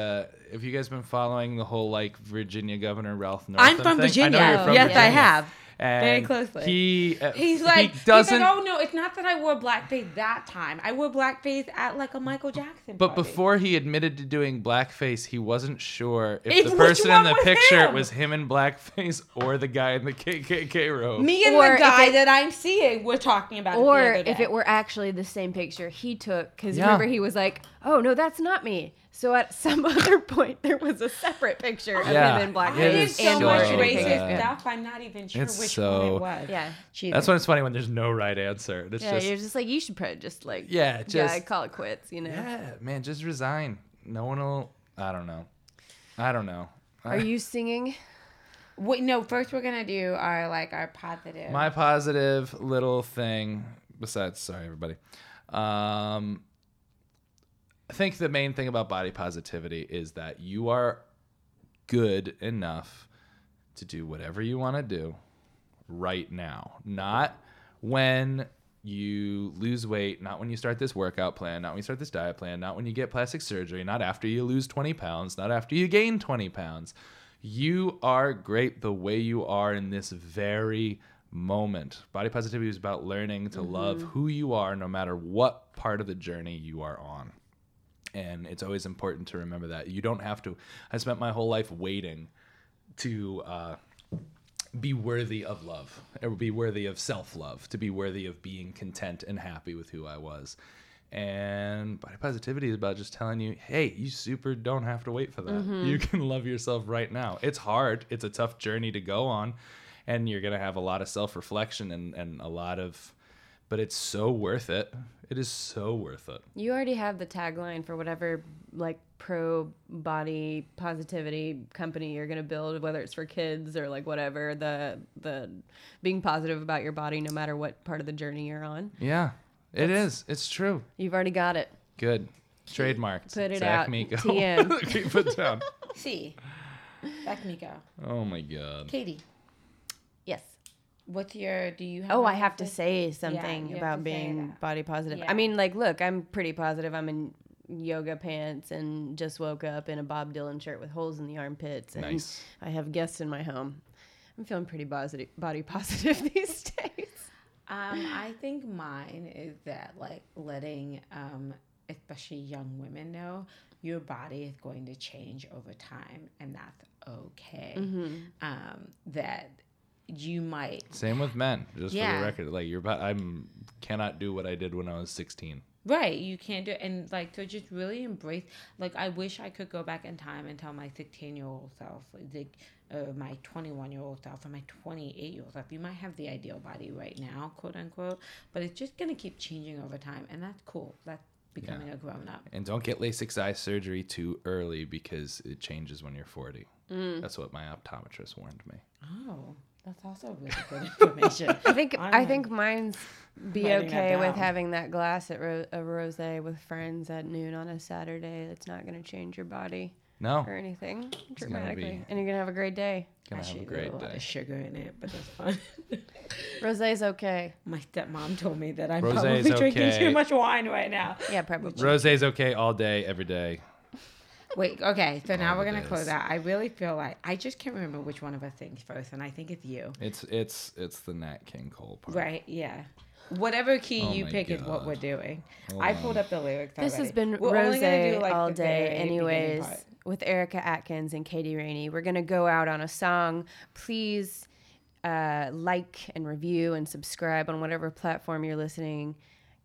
have you guys been following the whole Virginia Governor Ralph Northam thing? I'm from Virginia. I know you're from Virginia. Yes, I have. And very closely. He's like, oh no, it's not that I wore blackface that time. I wore blackface at a Michael Jackson party. But before he admitted to doing blackface, he wasn't sure if the person in the picture was him in blackface or the guy in the KKK robe. Me and the guy that I'm seeing were talking about. Or if it were actually the same picture he took, because remember he was like, oh no, that's not me. So at some other point, there was a separate picture of him in blackface. It is so much racist stuff. I'm not even sure which one it was. Yeah, cheating. That's why it's funny when there's no right answer. It's you're just like, you should probably just I call it quits. Yeah, man, just resign. No one will. I don't know. Are you singing? Wait, no. First, we're gonna do our positive. My positive little thing. Besides, sorry everybody. I think the main thing about body positivity is that you are good enough to do whatever you want to do right now. Not when you lose weight, not when you start this workout plan, not when you start this diet plan, not when you get plastic surgery, not after you lose 20 pounds, not after you gain 20 pounds. You are great the way you are in this very moment. Body positivity is about learning to love who you are no matter what part of the journey you are on. And it's always important to remember that. You don't have to. I spent my whole life waiting to be worthy of love, or be worthy of self-love, to be worthy of being content and happy with who I was. And body positivity is about just telling you, hey, you super don't have to wait for that. You can love yourself right now. It's hard. It's a tough journey to go on. And you're going to have a lot of self-reflection and a lot of... But it's so worth it. It is so worth it. You already have the tagline for whatever pro body positivity company you're gonna build, whether it's for kids or whatever. The being positive about your body, no matter what part of the journey you're on. Yeah, it is. It's true. You've already got it. Good. Trademarked. Put it Zach out. Miko. TM. Keep it down. See. Zach Miko. Oh my God. Katie. Yes. I have to say something about being body positive. Yeah. I mean, like, look, I'm pretty positive. I'm in yoga pants and just woke up in a Bob Dylan shirt with holes in the armpits. And nice. I have guests in my home. I'm feeling pretty body positive these days. I think mine is that, like, letting especially young women know your body is going to change over time, and that's okay. Mm-hmm. That you might. Same with men, just for the record. Like, I cannot do what I did when I was 16. Right, you can't do it. And, like, so just really embrace. Like, I wish I could go back in time and tell my 16-year-old self, like, my 21-year-old self, or my 28-year-old self, you might have the ideal body right now, quote unquote, but it's just going to keep changing over time, and that's cool. That's becoming a grown-up. And don't get LASIK eye surgery too early because it changes when you're 40. Mm. That's what my optometrist warned me. Oh, that's also really good information. I think mine's be okay with having that glass at a rosé with friends at noon on a Saturday. It's not going to change your body or anything dramatically. And you're going to have a great day. I should have a great day. Lot of sugar in it, but that's fun. Rosé's okay. My stepmom told me that I'm probably drinking too much wine right now. Yeah, probably. Rosé's okay all day, every day. Wait, okay, so now we're going to close out. I really feel like I just can't remember which one of us thinks first, and I think it's you. It's the Nat King Cole part. Right, yeah. Whatever key you pick is what we're doing. I pulled up the lyrics already. This has been Rosé All Day Anyways with Erica Atkins and Katie Rainey. We're going to go out on a song. Please like and review and subscribe on whatever platform you're listening.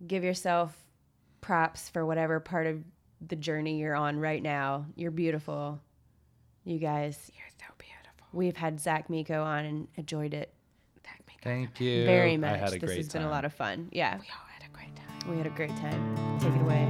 Give yourself props for whatever part of the journey you're on right now. You're beautiful. You guys. You're so beautiful. We've had Zach Miko on and enjoyed it. Zach Miko. Thank you. Very much. I had a great time. This has been a lot of fun. Yeah. We all had a great time. We had a great time. Take it away.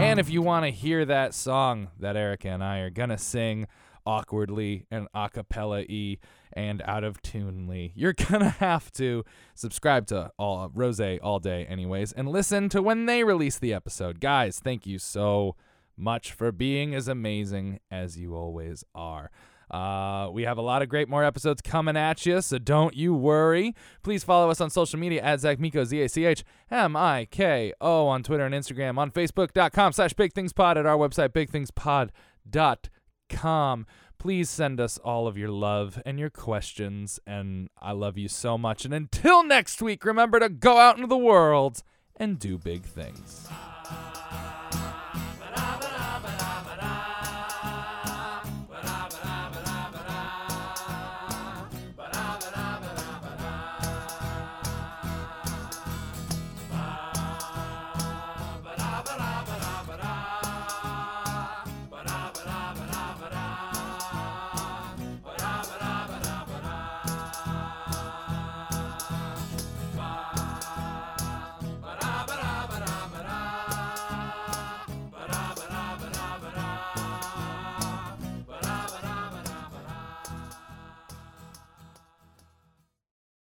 And if you want to hear that song that Erica and I are going to sing awkwardly and a cappella-y and out of tune-ly, you're going to have to subscribe to Rosé All Day Anyways and listen to when they release the episode. Guys, thank you so much for being as amazing as you always are. We have a lot of great more episodes coming at you, so don't you worry. Please follow us on social media at Zach Miko, ZACHMIKO, on Twitter and Instagram, on Facebook.com/BigThingsPod, at our website, BigThingsPod.com. Please send us all of your love and your questions, and I love you so much. And until next week, remember to go out into the world and do big things.